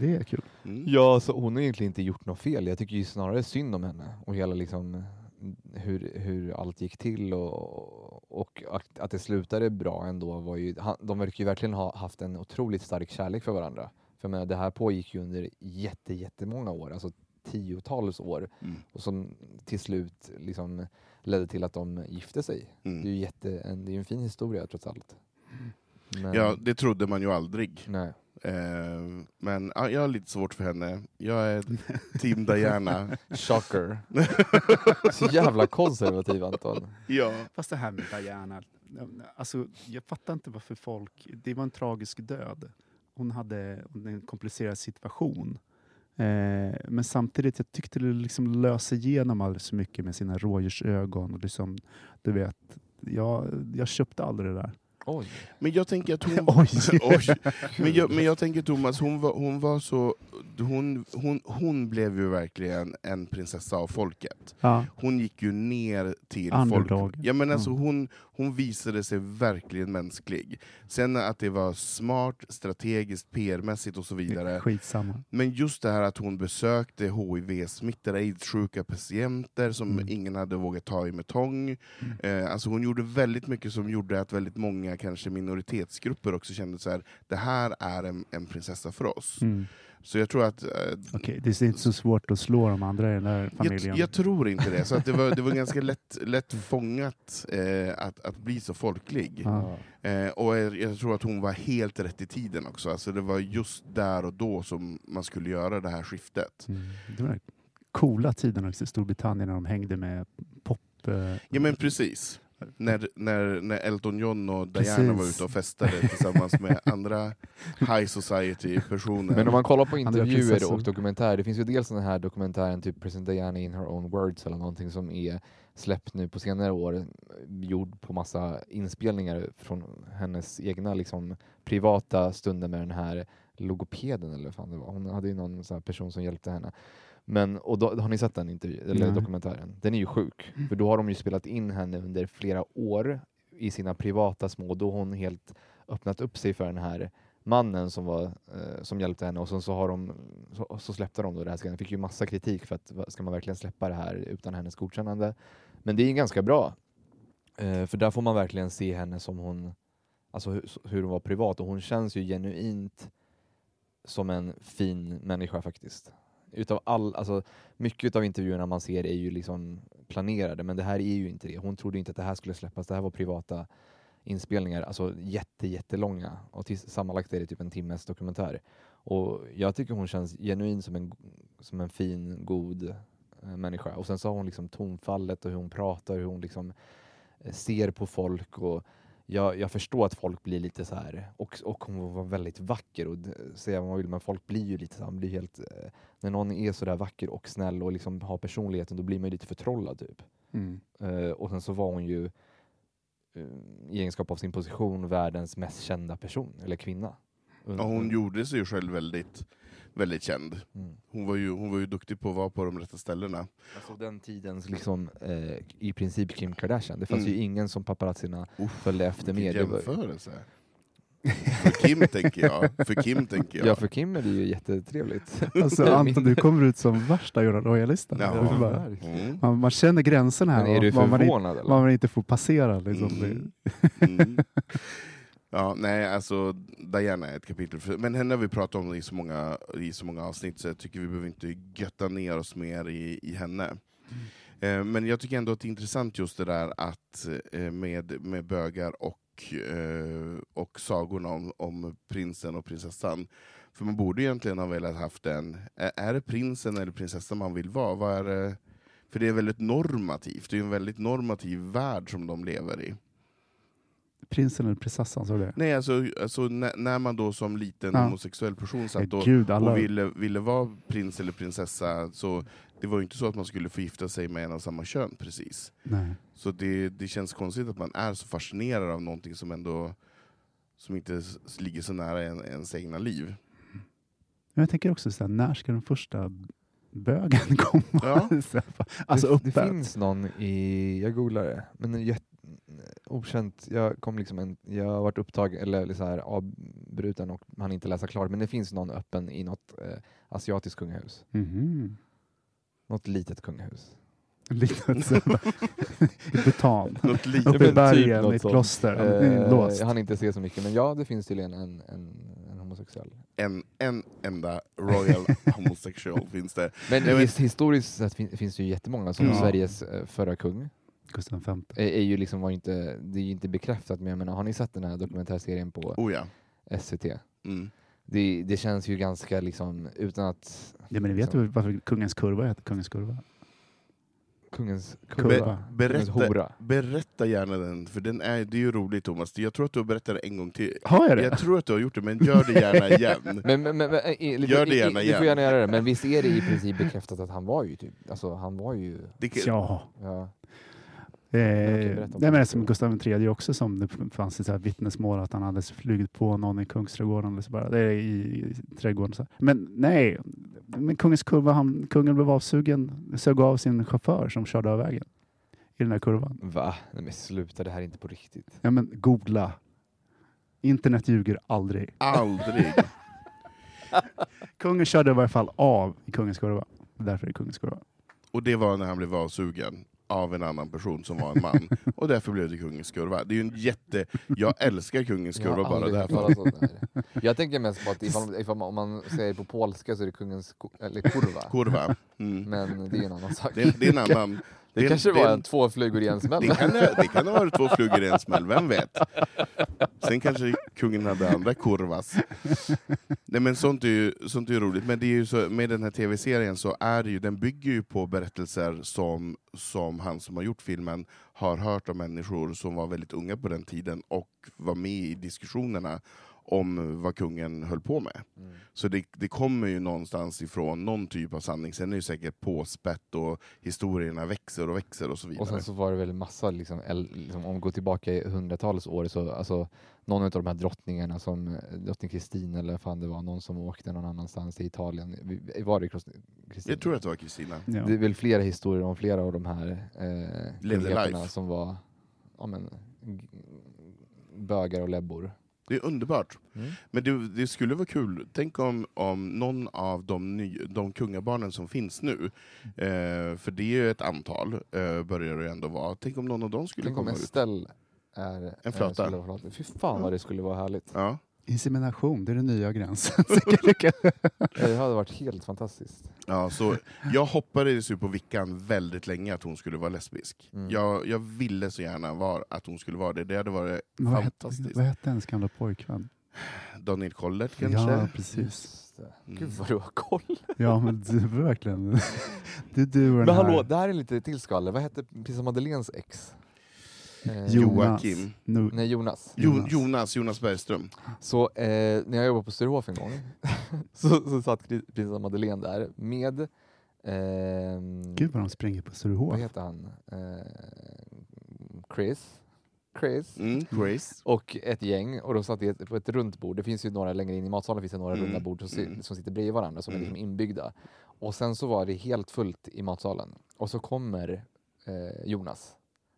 Det är kul. Mm. Ja, så hon har egentligen inte gjort något fel. Jag tycker ju snarare synd om henne. Och hela liksom hur allt gick till. Och att det slutade bra ändå. Var ju, de verkar ju verkligen ha haft en otroligt stark kärlek för varandra. För jag menar, det här pågick ju under jättemånga år. Alltså tiotals år. Mm. Och som till slut liksom ledde till att de gifte sig. Mm. Det är ju en fin historia trots allt. Men... Ja, det trodde man ju aldrig. Nej. Men jag har lite svårt för henne. Jag är team Diana. Shocker. Så jävla konservativ, Anton. Ja. Fast det här med Diana, alltså, jag fattar inte varför folk... Det var en tragisk död. Hon hade en komplicerad situation. Men samtidigt, jag tyckte det liksom löser igenom alldeles så mycket med sina rådjursögon. Och liksom, du vet, jag köpte aldrig det där. Oj. Men jag tänker att hon men jag tänker Thomas, hon var så hon blev ju verkligen en prinsessa av folket. Ja. Hon gick ju ner till folk. Ja, men alltså hon visade sig verkligen mänsklig. Sen att det var smart, strategiskt, PR-mässigt och så vidare. Skitsamma. Men just det här att hon besökte HIV-smittade, AIDS-sjuka patienter som ingen hade vågat ta i med tång. Mm. Alltså hon gjorde väldigt mycket som gjorde att väldigt många, kanske minoritetsgrupper, också kände så här: det här är en prinsessa för oss. Mm. Så jag tror att... Okej, det är inte så svårt att slå de andra i den här familjen. Jag tror inte det. Så att det var ganska lätt fångat att bli så folklig. Ja. Och jag tror att hon var helt rätt i tiden också. Alltså det var just där och då som man skulle göra det här skiftet. Mm. Det var coola tiden också i Storbritannien när de hängde med pop... Ja, men precis. När Elton John och Diana var ute och festade tillsammans med andra high society-personer. Men om man kollar på intervjuer och dokumentärer, det finns ju dels den här dokumentären typ Present Diana in Her Own Words eller någonting som är släppt nu på senare år, gjord på massa inspelningar från hennes egna liksom privata stunder med den här logopeden eller vad fan det var. Hon hade ju någon sån här person som hjälpte henne. Men, och då, har ni sett den dokumentären? Den är ju sjuk. För då har de ju spelat in henne under flera år i sina privata små. Då har hon helt öppnat upp sig för den här mannen som hjälpte henne. Och sen så har så släppte de då det här. Den fick ju massa kritik för att ska man verkligen släppa det här utan hennes godkännande. Men det är ju ganska bra. För där får man verkligen se henne som hon, alltså hur hon var privat. Och hon känns ju genuint som en fin människa faktiskt. Alltså, mycket av intervjuerna man ser är ju liksom planerade, men det här är ju inte det. Hon trodde inte att det här skulle släppas. Det här var privata inspelningar, alltså jättelånga. Och sammanlagt är det typ en timmes dokumentär. Och jag tycker hon känns genuint som en fin, god människa. Och sen så har hon liksom tonfallet och hur hon pratar, hur hon liksom ser på folk och jag förstår att folk blir lite så här, och hon var väldigt vacker och säga vad man vill, men folk blir ju lite så här, blir helt, när någon är så där vacker och snäll och liksom har personligheten, då blir man ju lite förtrollad typ. Mm. Och sen så var hon ju i egenskap av sin position världens mest kända person eller kvinna. Ja, hon gjorde sig ju själv väldigt, väldigt känd. Mm. Hon var ju duktig på att vara på de rätta ställena. Alltså den tidens liksom, i princip Kim Kardashian. Det fanns ju ingen som paparazzina följde efter med. Jämförelse. För Kim tänker jag. Ja, för Kim är det ju jättetrevligt. Alltså Anton, du kommer ut som värsta royalisten. Ja. Mm. Man känner gränsen här. Men är du förvånad? Man inte får passera. Liksom. Mm. Ja, nej, alltså Diana är ett kapitel. Men henne har vi pratat om i så många avsnitt, så jag tycker vi behöver inte götta ner oss mer i henne. Mm. Men jag tycker ändå att det är intressant just det där att med bögar och sagorna om prinsen och prinsessan. För man borde egentligen ha velat haft en... Är det prinsen eller prinsessan man vill vara? Vad är det? För det är väldigt normativt. Det är en väldigt normativ värld som de lever i. Prinsen eller prinsessan, så det? Nej, alltså när man då som liten homosexuell person satt och ville vara prins eller prinsessa, så det var ju inte så att man skulle förgifta sig med en av samma kön precis. Nej. Så det känns konstigt att man är så fascinerad av någonting som ändå som inte ligger så nära ens egna liv. Jag tänker också så här, när ska den första bögen komma? Ja. Alltså det finns någon i, jag googlar det, men en okänt, jag har varit upptagen eller så här avbruten och han inte läsa klart, men det finns någon öppen i något asiatiskt kungahus. Mm-hmm. Något litet kungahus. Litet betan. Något litet uppe i bergen, typ, i kloster. Jag hann inte se så mycket, men ja, det finns tydligen en homosexuell. En enda royal homosexuell finns det. Men historiskt sett finns det ju jättemånga, som Sveriges förra kung. Gustav V. Det är ju inte bekräftat, men jag menar, har ni sett den här dokumentärserien på SVT? Mm. Det känns ju ganska liksom, utan att... Ja, men ni vet ju varför kungens kurva heter kungens kurva. Kungens kurva. Berätta gärna den, för det är ju roligt, Thomas. Jag tror att du berättar en gång till. Har jag det? Jag tror att du har gjort det, men gör det gärna igen. Gör det gärna igen. Du får gärna göra det, men visst är det i princip bekräftat att han var ju typ... Alltså, han var ju... Ja. Nej, men som Gustav III också, som det fanns ett så här vittnesmål att han hade flugit på någon i Kungsträdgården eller så bara, det är i trädgården så här. Men kungens kurva, kungen blev avsugen, sög av sin chaufför som körde av vägen i den här kurvan. Va? Nej, men sluta, det här är inte på riktigt. Ja, men googla. Internet ljuger aldrig. Kungen körde i varje fall av i kungens kurva. Därför är det kungens kurva. Och det var när han blev avsugen av en annan person som var en man. Och därför blev det kungens kurva. Det är ju en jag älskar kungens kurva bara därför. Jag tänker mest på att om man säger på polska så är det kungens eller kurva. Kurva. Mm. Men det är en annan sak. Det är en annan... Det kanske var två flugor i en smäll. Det kan ha varit två flugor i en smäll, vem vet. Sen kanske kungen hade andra kurvas. Nej, men sånt är ju roligt. Men det är ju så, med den här tv-serien så är det ju, den bygger ju på berättelser som han som har gjort filmen har hört av människor som var väldigt unga på den tiden och var med i diskussionerna om vad kungen höll på med. Mm. Så det kommer ju någonstans ifrån någon typ av sanning. Sen är det ju säkert påspätt och historierna växer och så vidare. Och sen så var det väl en massa, om vi går tillbaka i hundratals år, så alltså, någon av de här drottningarna, som drottning Kristina eller fan det var, någon som åkte någon annanstans i Italien. Var det Kristina? Jag tror att det var Kristina. Ja. Det är väl flera historier om flera av de här kungligheten som var bögar och läbbor. Det är underbart. Mm. Men det skulle vara kul. Tänk om någon av de kungabarnen som finns nu. För det är ju ett antal. Börjar det ändå vara. Tänk om någon av dem skulle komma ut. Estelle är en flöta. Fy fan vad det skulle vara härligt. Ja. Insemination, det är den nya gränsen. Det hade varit helt fantastiskt. Ja, så jag hoppades ju på Vickan väldigt länge att hon skulle vara lesbisk. Mm. Jag ville så gärna att hon skulle vara det. Det hade varit fantastiskt. Vad hette hennes gamla pojkvän? Daniel Collett kanske? Ja, precis. Mm. Gud vad du har koll. Ja, men du verkligen. Du och den här. Men hallå, det här är lite tillskalle. Vad hette Madeleines ex? Joakim. Nej, Jonas Bergström. Så när jag jobbade på Sturehof en gång så satt prinsessan Madeleine där med... Gud vad de springer på Sturehof. Vad heter han? Chris. Mm, Chris. Och ett gäng. Och de satt på ett runt bord. Det finns ju några längre in i matsalen. Det finns några runda bord som sitter bredvid varandra. Som är liksom inbyggda. Och sen så var det helt fullt i matsalen. Och så kommer Jonas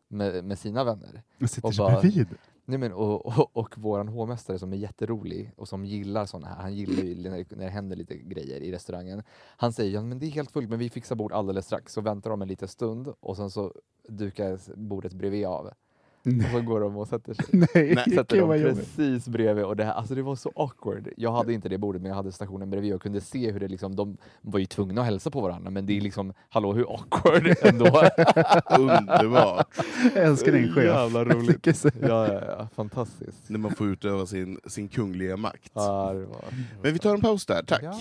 med sina vänner. Men sitter och bara, nej men, och våran hovmästare som är jätterolig och som gillar sådana här. Han gillar ju när det händer lite grejer i restaurangen. Han säger, ja men det är helt fullt men vi fixar bord alldeles strax. Så väntar de en liten stund och sen så dukar bordet bredvid av. Nej. Och så går de och sätter sig. Sätter dem precis bredvid. Och det här, alltså det var så awkward. Jag hade inte det bordet men jag hade stationen bredvid och kunde se hur det liksom, de var ju tvungna att hälsa på varandra. Men det är liksom, hallå hur awkward ändå. Underbart. Jag älskar din chef. Jävla roligt. Ja, fantastiskt. När man får utöva sin kungliga makt. Ja, det var. Men vi tar en paus där, tack. Ja.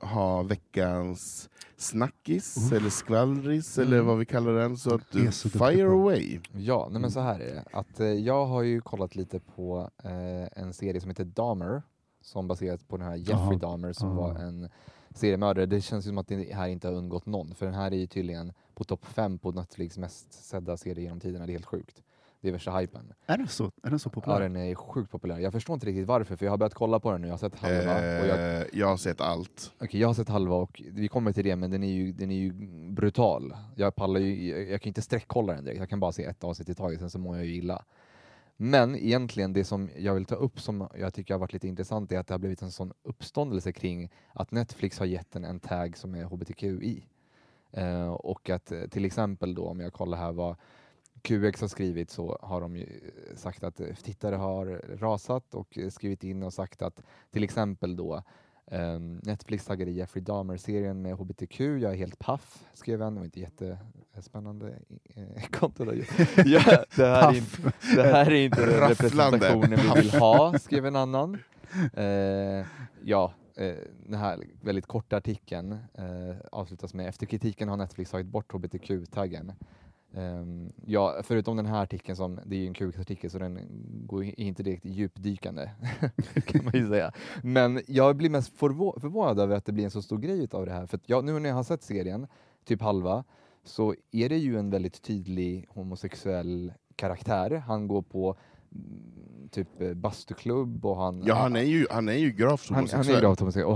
ha veckans snackis eller skvallris eller vad vi kallar den, så att du fire away. Ja, nej men så här är det. Att, jag har ju kollat lite på en serie som heter Dahmer, som baseras på den här Jeffrey Dahmer som var en seriemördare. Det känns ju som att det här inte har undgått någon, för den här är ju tydligen på topp 5 på Netflix mest sedda serier genom tiderna. Det är helt sjukt. Det är värsta hypen. Är den så populär? Ja, den är sjukt populär. Jag förstår inte riktigt varför, för jag har börjat kolla på den nu. Jag har sett halva. Och jag har sett allt. Okej, jag har sett halva och vi kommer till det, men den är ju brutal. Jag kan inte sträckkolla den direkt. Jag kan bara se ett avsnitt i taget, sen så mår jag ju illa. Men egentligen det som jag vill ta upp som jag tycker har varit lite intressant är att det har blivit en sån uppståndelse kring att Netflix har gett en tag som är HBTQI. Och att till exempel då, om jag kollar här vad QX har skrivit, så har de ju sagt att tittare har rasat och skrivit in och sagt att till exempel då Netflix taggade Jeffrey Dahmer-serien med HBTQ. Jag är helt paff, skrev han. Det var inte jättespännande konto där. Ja, det här är inte representationen vi vill ha, skrev en annan. Den här väldigt korta artikeln avslutas med: efter kritiken har Netflix tagit bort HBTQ-taggen. Förutom den här artikeln, som det är ju en QX-artikel, så den går inte direkt djupdykande kan man ju säga. Men jag blir mest förvånad över att det blir en så stor grej av det här, för att nu när jag har sett serien typ halva, så är det ju en väldigt tydlig homosexuell karaktär. Han går på typ bastuklubb och han är ju gravt homosexuell. Han är gravt homosexuell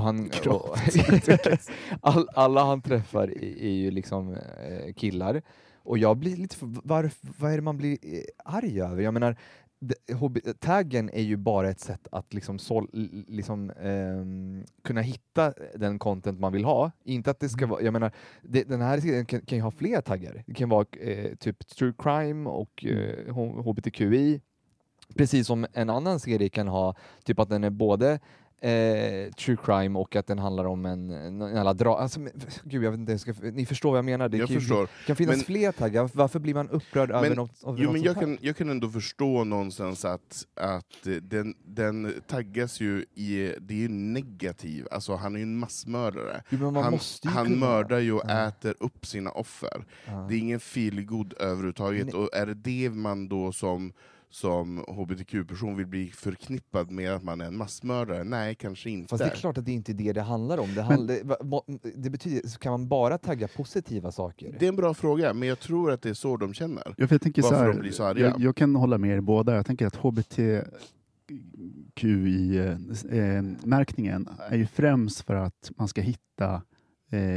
och alla han träffar är ju liksom killar. Och jag blir lite... Vad är det man blir arg över? Jag menar, taggen är ju bara ett sätt att kunna hitta den content man vill ha. Inte att det ska vara... Jag menar, den här sidan kan ju ha fler taggar. Det kan vara typ true crime och hbtqi. Precis som en annan serie kan ha, typ att den är både true crime och att den handlar om en alla dra... Alltså, gud, jag vet inte, ni förstår vad jag menar. Det jag kan finnas fler taggar. Varför blir man upprörd över något sånt här? Jag kan ändå förstå någonstans att den taggas ju i... Det är ju negativ. Alltså, han är ju en massmördare. Han mördar ju och äter upp sina offer. Det är ingen feelgood överhuvudtaget. Nej. Och är det man då som hbtq-person vill bli förknippad med att man är en massmördare? Nej, kanske inte. Fast det är klart att det inte är det handlar om. Det betyder, kan man bara tagga positiva saker? Det är en bra fråga, men jag tror att det är så de känner. Ja, för jag tänker så här, jag kan hålla med er båda. Jag tänker att hbtqi-märkningen är ju främst för att man ska hitta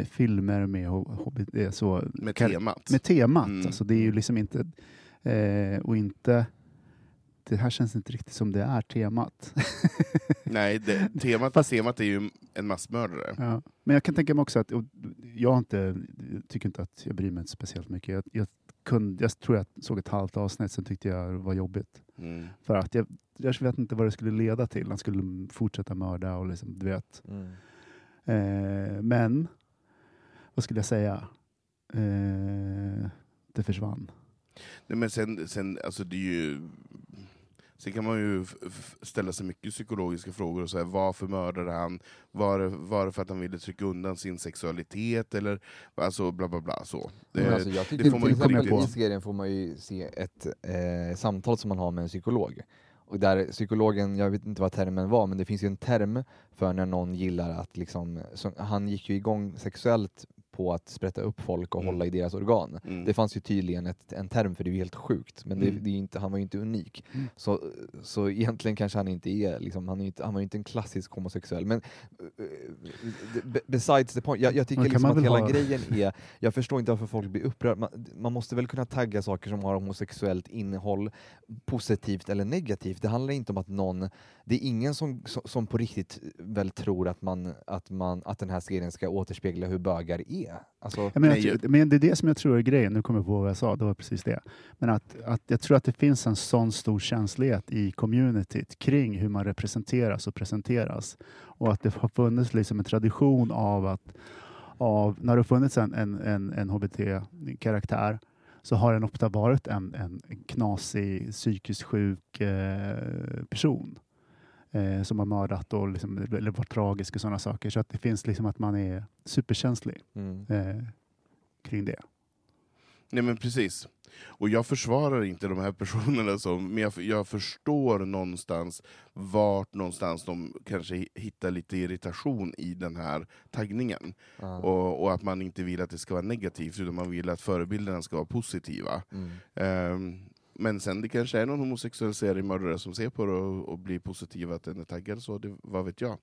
filmer med hbt, så, med temat. Mm. Alltså, det är ju liksom inte... och inte... Det här känns inte riktigt som det är temat. Nej, temat är ju en massmördare. Ja. Men jag kan tänka mig också att... Jag tycker inte att jag bryr mig speciellt mycket. Jag tror jag såg ett halvt avsnitt, sen tyckte jag det var jobbigt. Mm. För att jag vet inte vad det skulle leda till. Han skulle fortsätta mörda och liksom, du vet. Mm. Men, vad skulle jag säga? Det försvann. Nej, men sen alltså det är ju... Sen kan man ju ställa sig mycket psykologiska frågor och säga, varför mördade han? Var det för att han ville trycka undan sin sexualitet? Eller alltså bla bla bla så. Alltså, jag tycker det får man ju i serien får man ju se ett samtal som man har med en psykolog. Och där psykologen, jag vet inte vad termen var, men det finns ju en term för när någon gillar att liksom... han gick ju igång sexuellt på att sprätta upp folk och hålla i deras organ. Mm. Det fanns ju tydligen en term för det är ju helt sjukt. Men det är inte, han var ju inte unik. Mm. Så egentligen kanske han inte är... Liksom, han var ju inte en klassisk homosexuell. Men besides the point. Jag tycker liksom att hela grejen är... Jag förstår inte varför folk blir upprörda. Man måste väl kunna tagga saker som har homosexuellt innehåll. Positivt eller negativt. Det handlar inte om att någon... Det är ingen som på riktigt väl tror att den här serien ska återspegla hur bögar är. Alltså, men det är det som jag tror är grejen. Nu kommer jag på vad jag sa, det var precis det. Men att jag tror att det finns en sån stor känslighet i communityt kring hur man representeras och presenteras. Och att det har funnits liksom en tradition av att när det har funnits en hbt-karaktär, så har den ofta varit en knasig, psykiskt sjuk person som har mördat och liksom, eller varit tragisk och sådana saker. Så att det finns liksom att man är superkänslig kring det. Nej, men precis. Och jag försvarar inte de här personerna men jag förstår någonstans vart någonstans de kanske hittar lite irritation i den här taggningen. Mm. Och att man inte vill att det ska vara negativt, utan man vill att förebilderna ska vara positiva. Mm. Men sen det kanske är någon homosexuell seriemördare som ser på det och blir positiv att den är taggad, så det, vad vet jag.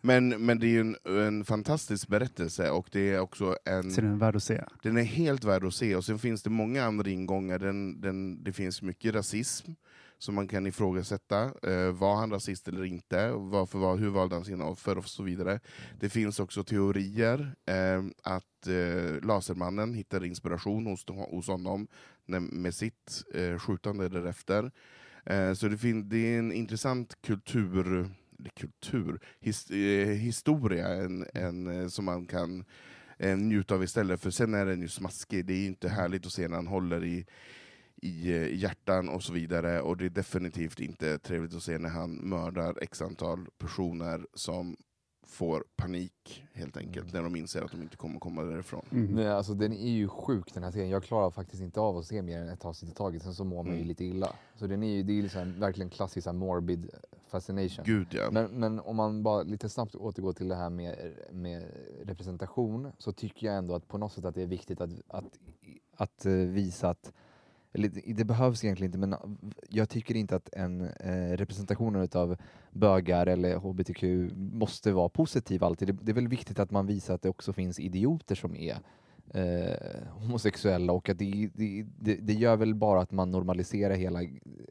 Men det är ju en fantastisk berättelse, och det är också så den är värd att se. Den är helt värd att se, och sen finns det många andra ingångar. Det finns mycket rasism som man kan ifrågasätta. Var han rasist eller inte? Hur valde han sina offer och så vidare. Det finns också teorier att Lasermannen hittade inspiration hos honom med sitt skjutande därefter. Så det är en intressant historia som man kan njuta av istället. För sen är den ju smaskig. Det är ju inte härligt att se när han håller i hjärtan och så vidare, och det är definitivt inte trevligt att se när han mördar x antal personer som får panik helt enkelt när de inser att de inte kommer komma därifrån. Mm. Nej, alltså den är ju sjuk, den här serien. Jag klarar faktiskt inte av att se mer än ett avsnitt i taget, sen så mår man ju lite illa. Så den är ju liksom verkligen klassisk morbid fascination. Gud, ja. Men om man bara lite snabbt återgår till det här med representation, så tycker jag ändå att på något sätt att det är viktigt att visa att... Det behövs egentligen inte, men jag tycker inte att en representation av bögar eller hbtq måste vara positiv alltid. Det är väl viktigt att man visar att det också finns idioter som är homosexuella, och att det gör väl bara att man normaliserar hela,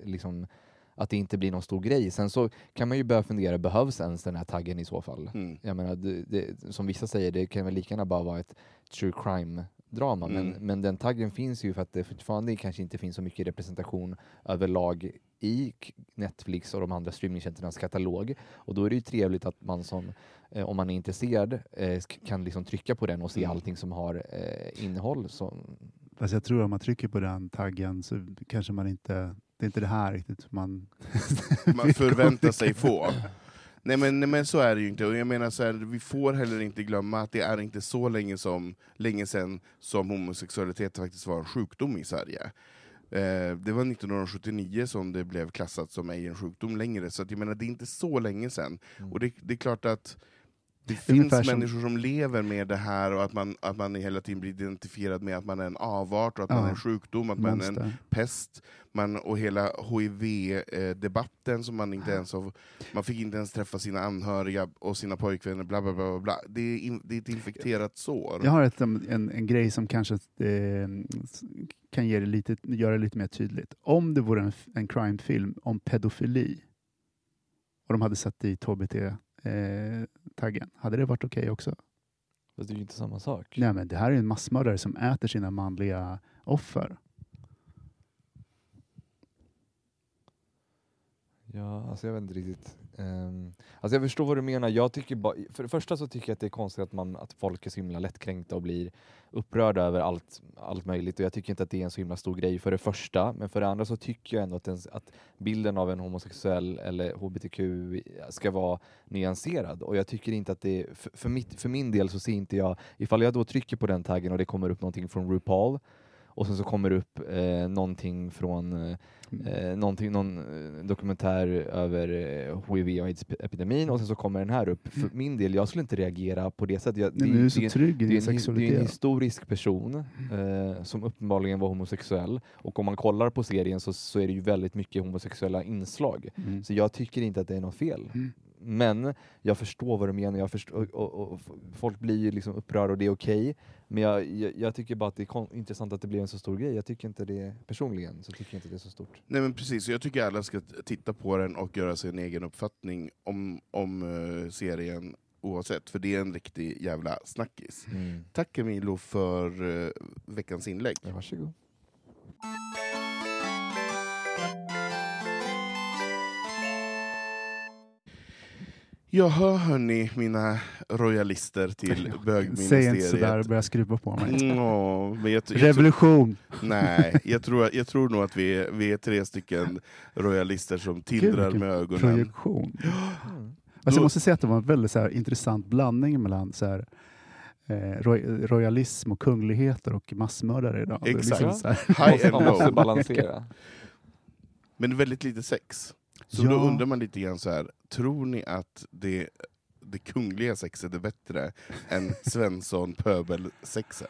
liksom, att det inte blir någon stor grej. Sen så kan man ju börja fundera, behövs ens den här taggen i så fall? Mm. Jag menar, som vissa säger, det kan väl lika gärna bara vara ett true crime drama, men den taggen finns ju för att det fortfarande kanske inte finns så mycket representation överlag i Netflix och de andra streamingtjänsternas katalog. Och då är det ju trevligt att man som, om man är intresserad, kan liksom trycka på den och se allting som har innehåll. Fast jag tror att om man trycker på den taggen så kanske man inte, det är inte det här riktigt man förväntar sig få. Nej men så är det ju inte. Och jag menar så här, vi får heller inte glömma att det är inte så länge sedan som homosexualitet faktiskt var en sjukdom i Sverige. Det var 1979 som det blev klassat som ej en sjukdom längre. Så att jag menar, det är inte så länge sedan. Och det är klart att det finns människor som lever med det här och att man hela tiden blir identifierad med att man är en avart och att man är en sjukdom, att man är en pest. Och hela HIV-debatten som man inte ens har, man fick inte ens träffa sina anhöriga och sina pojkvänner, bla bla bla bla. Det är ett infekterat sår. Jag har en grej som kanske kan göra det lite mer tydligt. Om det vore en crime-film om pedofili och de hade satt i HBT taggen. Hade det varit okej också? Fast det är ju inte samma sak. Nej, men det här är en massmördare som äter sina manliga offer. Ja, alltså jag vet inte riktigt. Alltså jag förstår vad du menar. Jag tycker för det första så tycker jag att det är konstigt att folk är så himla lättkränkta och blir upprörda över allt möjligt. Och jag tycker inte att det är en så himla stor grej för det första. Men för det andra så tycker jag ändå att bilden av en homosexuell eller hbtq ska vara nyanserad. Och jag tycker inte att det är, för min del så ser inte jag, ifall jag då trycker på den taggen och det kommer upp någonting från RuPaul. Och sen så kommer det upp någonting från någon dokumentär över HIV- och AIDS-epidemin. Och sen så kommer den här upp. För min del, jag skulle inte reagera på det sättet. Det är en historisk person som uppenbarligen var homosexuell. Och om man kollar på serien så är det ju väldigt mycket homosexuella inslag. Mm. Så jag tycker inte att det är något fel. Mm. Men jag förstår vad du menar. Och folk blir ju liksom upprörda och det är okej. Men jag tycker bara att det är intressant att det blir en så stor grej. Jag tycker inte det personligen. Så tycker jag inte det är så stort. Nej men precis. Jag tycker alla ska titta på den och göra sin egen uppfattning om serien oavsett. För det är en riktig jävla snackis. Mm. Tack Camilo för veckans inlägg. Ja, varsågod. Jaha hörni, mina royalister till bögministeriet. Säg inte sådär och börja skruva på mig. Revolution! Nej, jag tror nog att vi är tre stycken royalister som tindrar med ögonen. Projektion. Alltså, jag måste säga att det var en väldigt så här, intressant blandning mellan så här, royalism och kungligheter och massmördare idag. Exakt. Liksom, man måste balansera. Men väldigt lite sex. Så då undrar man lite grann så här, tror ni att det kungliga sexet är bättre än Svensson-pöbel-sexet?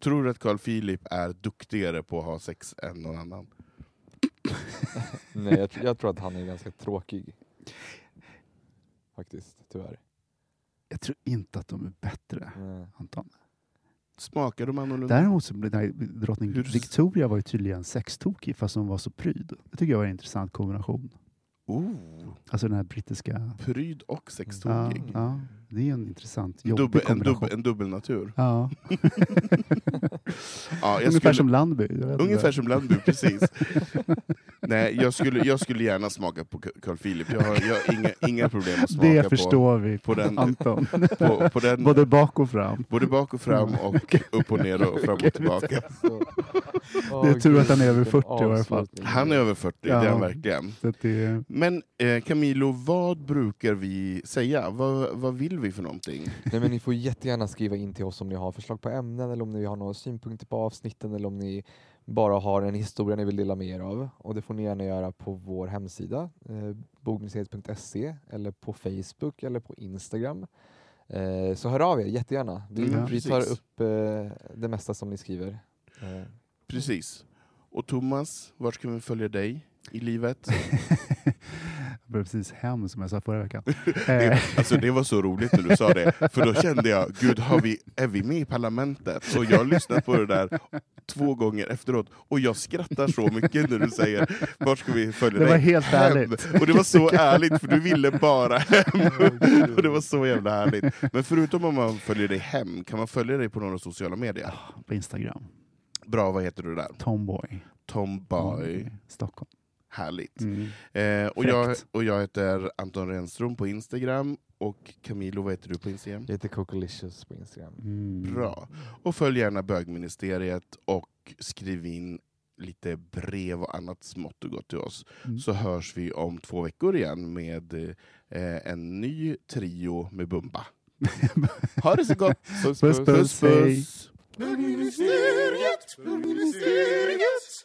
Tror du att Carl Philip är duktigare på att ha sex än någon annan? Nej, jag tror att han är ganska tråkig. Faktiskt, tyvärr. Jag tror inte att de är bättre, Anton. Smakar de annorlunda? Däremot så blev drottning Victoria var ju tydligen sextokig fast hon var så pryd. Det tycker jag var en intressant kombination. Alltså den här brittiska... Pryd och sextokig. Ja, det är en intressant jobbig kombination. En dubbelnatur. Ja. Ungefär som Landby. Ungefär som Landby, precis. Nej, jag skulle gärna smaka på Carl Philip. Jag har inga problem att smaka på. Det förstår vi, på den, Anton. På den, både bak och fram. Både bak och fram och upp och ner och fram och tillbaka. Det är tur att han är över 40 i alla fall. Han är över 40, det är han verkligen. Men Camilo, vad brukar vi säga? Vad vill vi för någonting? Nej, men ni får jättegärna skriva in till oss om ni har förslag på ämnen eller om ni har några synpunkter på avsnitten eller om ni bara har en historia ni vill dela med er av. Och det får ni gärna göra på vår hemsida bogmuseet.se eller på Facebook eller på Instagram. Så hör av er jättegärna. Vi tar upp det mesta som ni skriver. Precis. Och Thomas, vart ska vi följa dig i livet? Jag började precis hem som jag sa förra veckan. Alltså det var så roligt när du sa det. För då kände jag, gud är vi med i parlamentet? Så jag lyssnade på det där 2 gånger efteråt. Och jag skrattar så mycket när du säger, var ska vi följa dig? Det var helt ärligt. Och det var så ärligt för du ville bara hem. Och det var så jävla härligt. Men förutom om man följer dig hem, kan man följa dig på några sociala medier? På Instagram. Bra, vad heter du där? Tomboy. Stockholm. härligt. Mm. Och jag heter Anton Renström på Instagram. Och Camilo, vad heter du på Instagram? Jag heter Cocolicious på Instagram. Mm. Bra. Och följ gärna Bögministeriet och skriv in lite brev och annat smått och gott till oss. Mm. Så hörs vi om 2 veckor igen med en ny trio med Bumba. Ha det så gott! Puss, puss, puss, puss! Bögministeriet, Bögministeriet,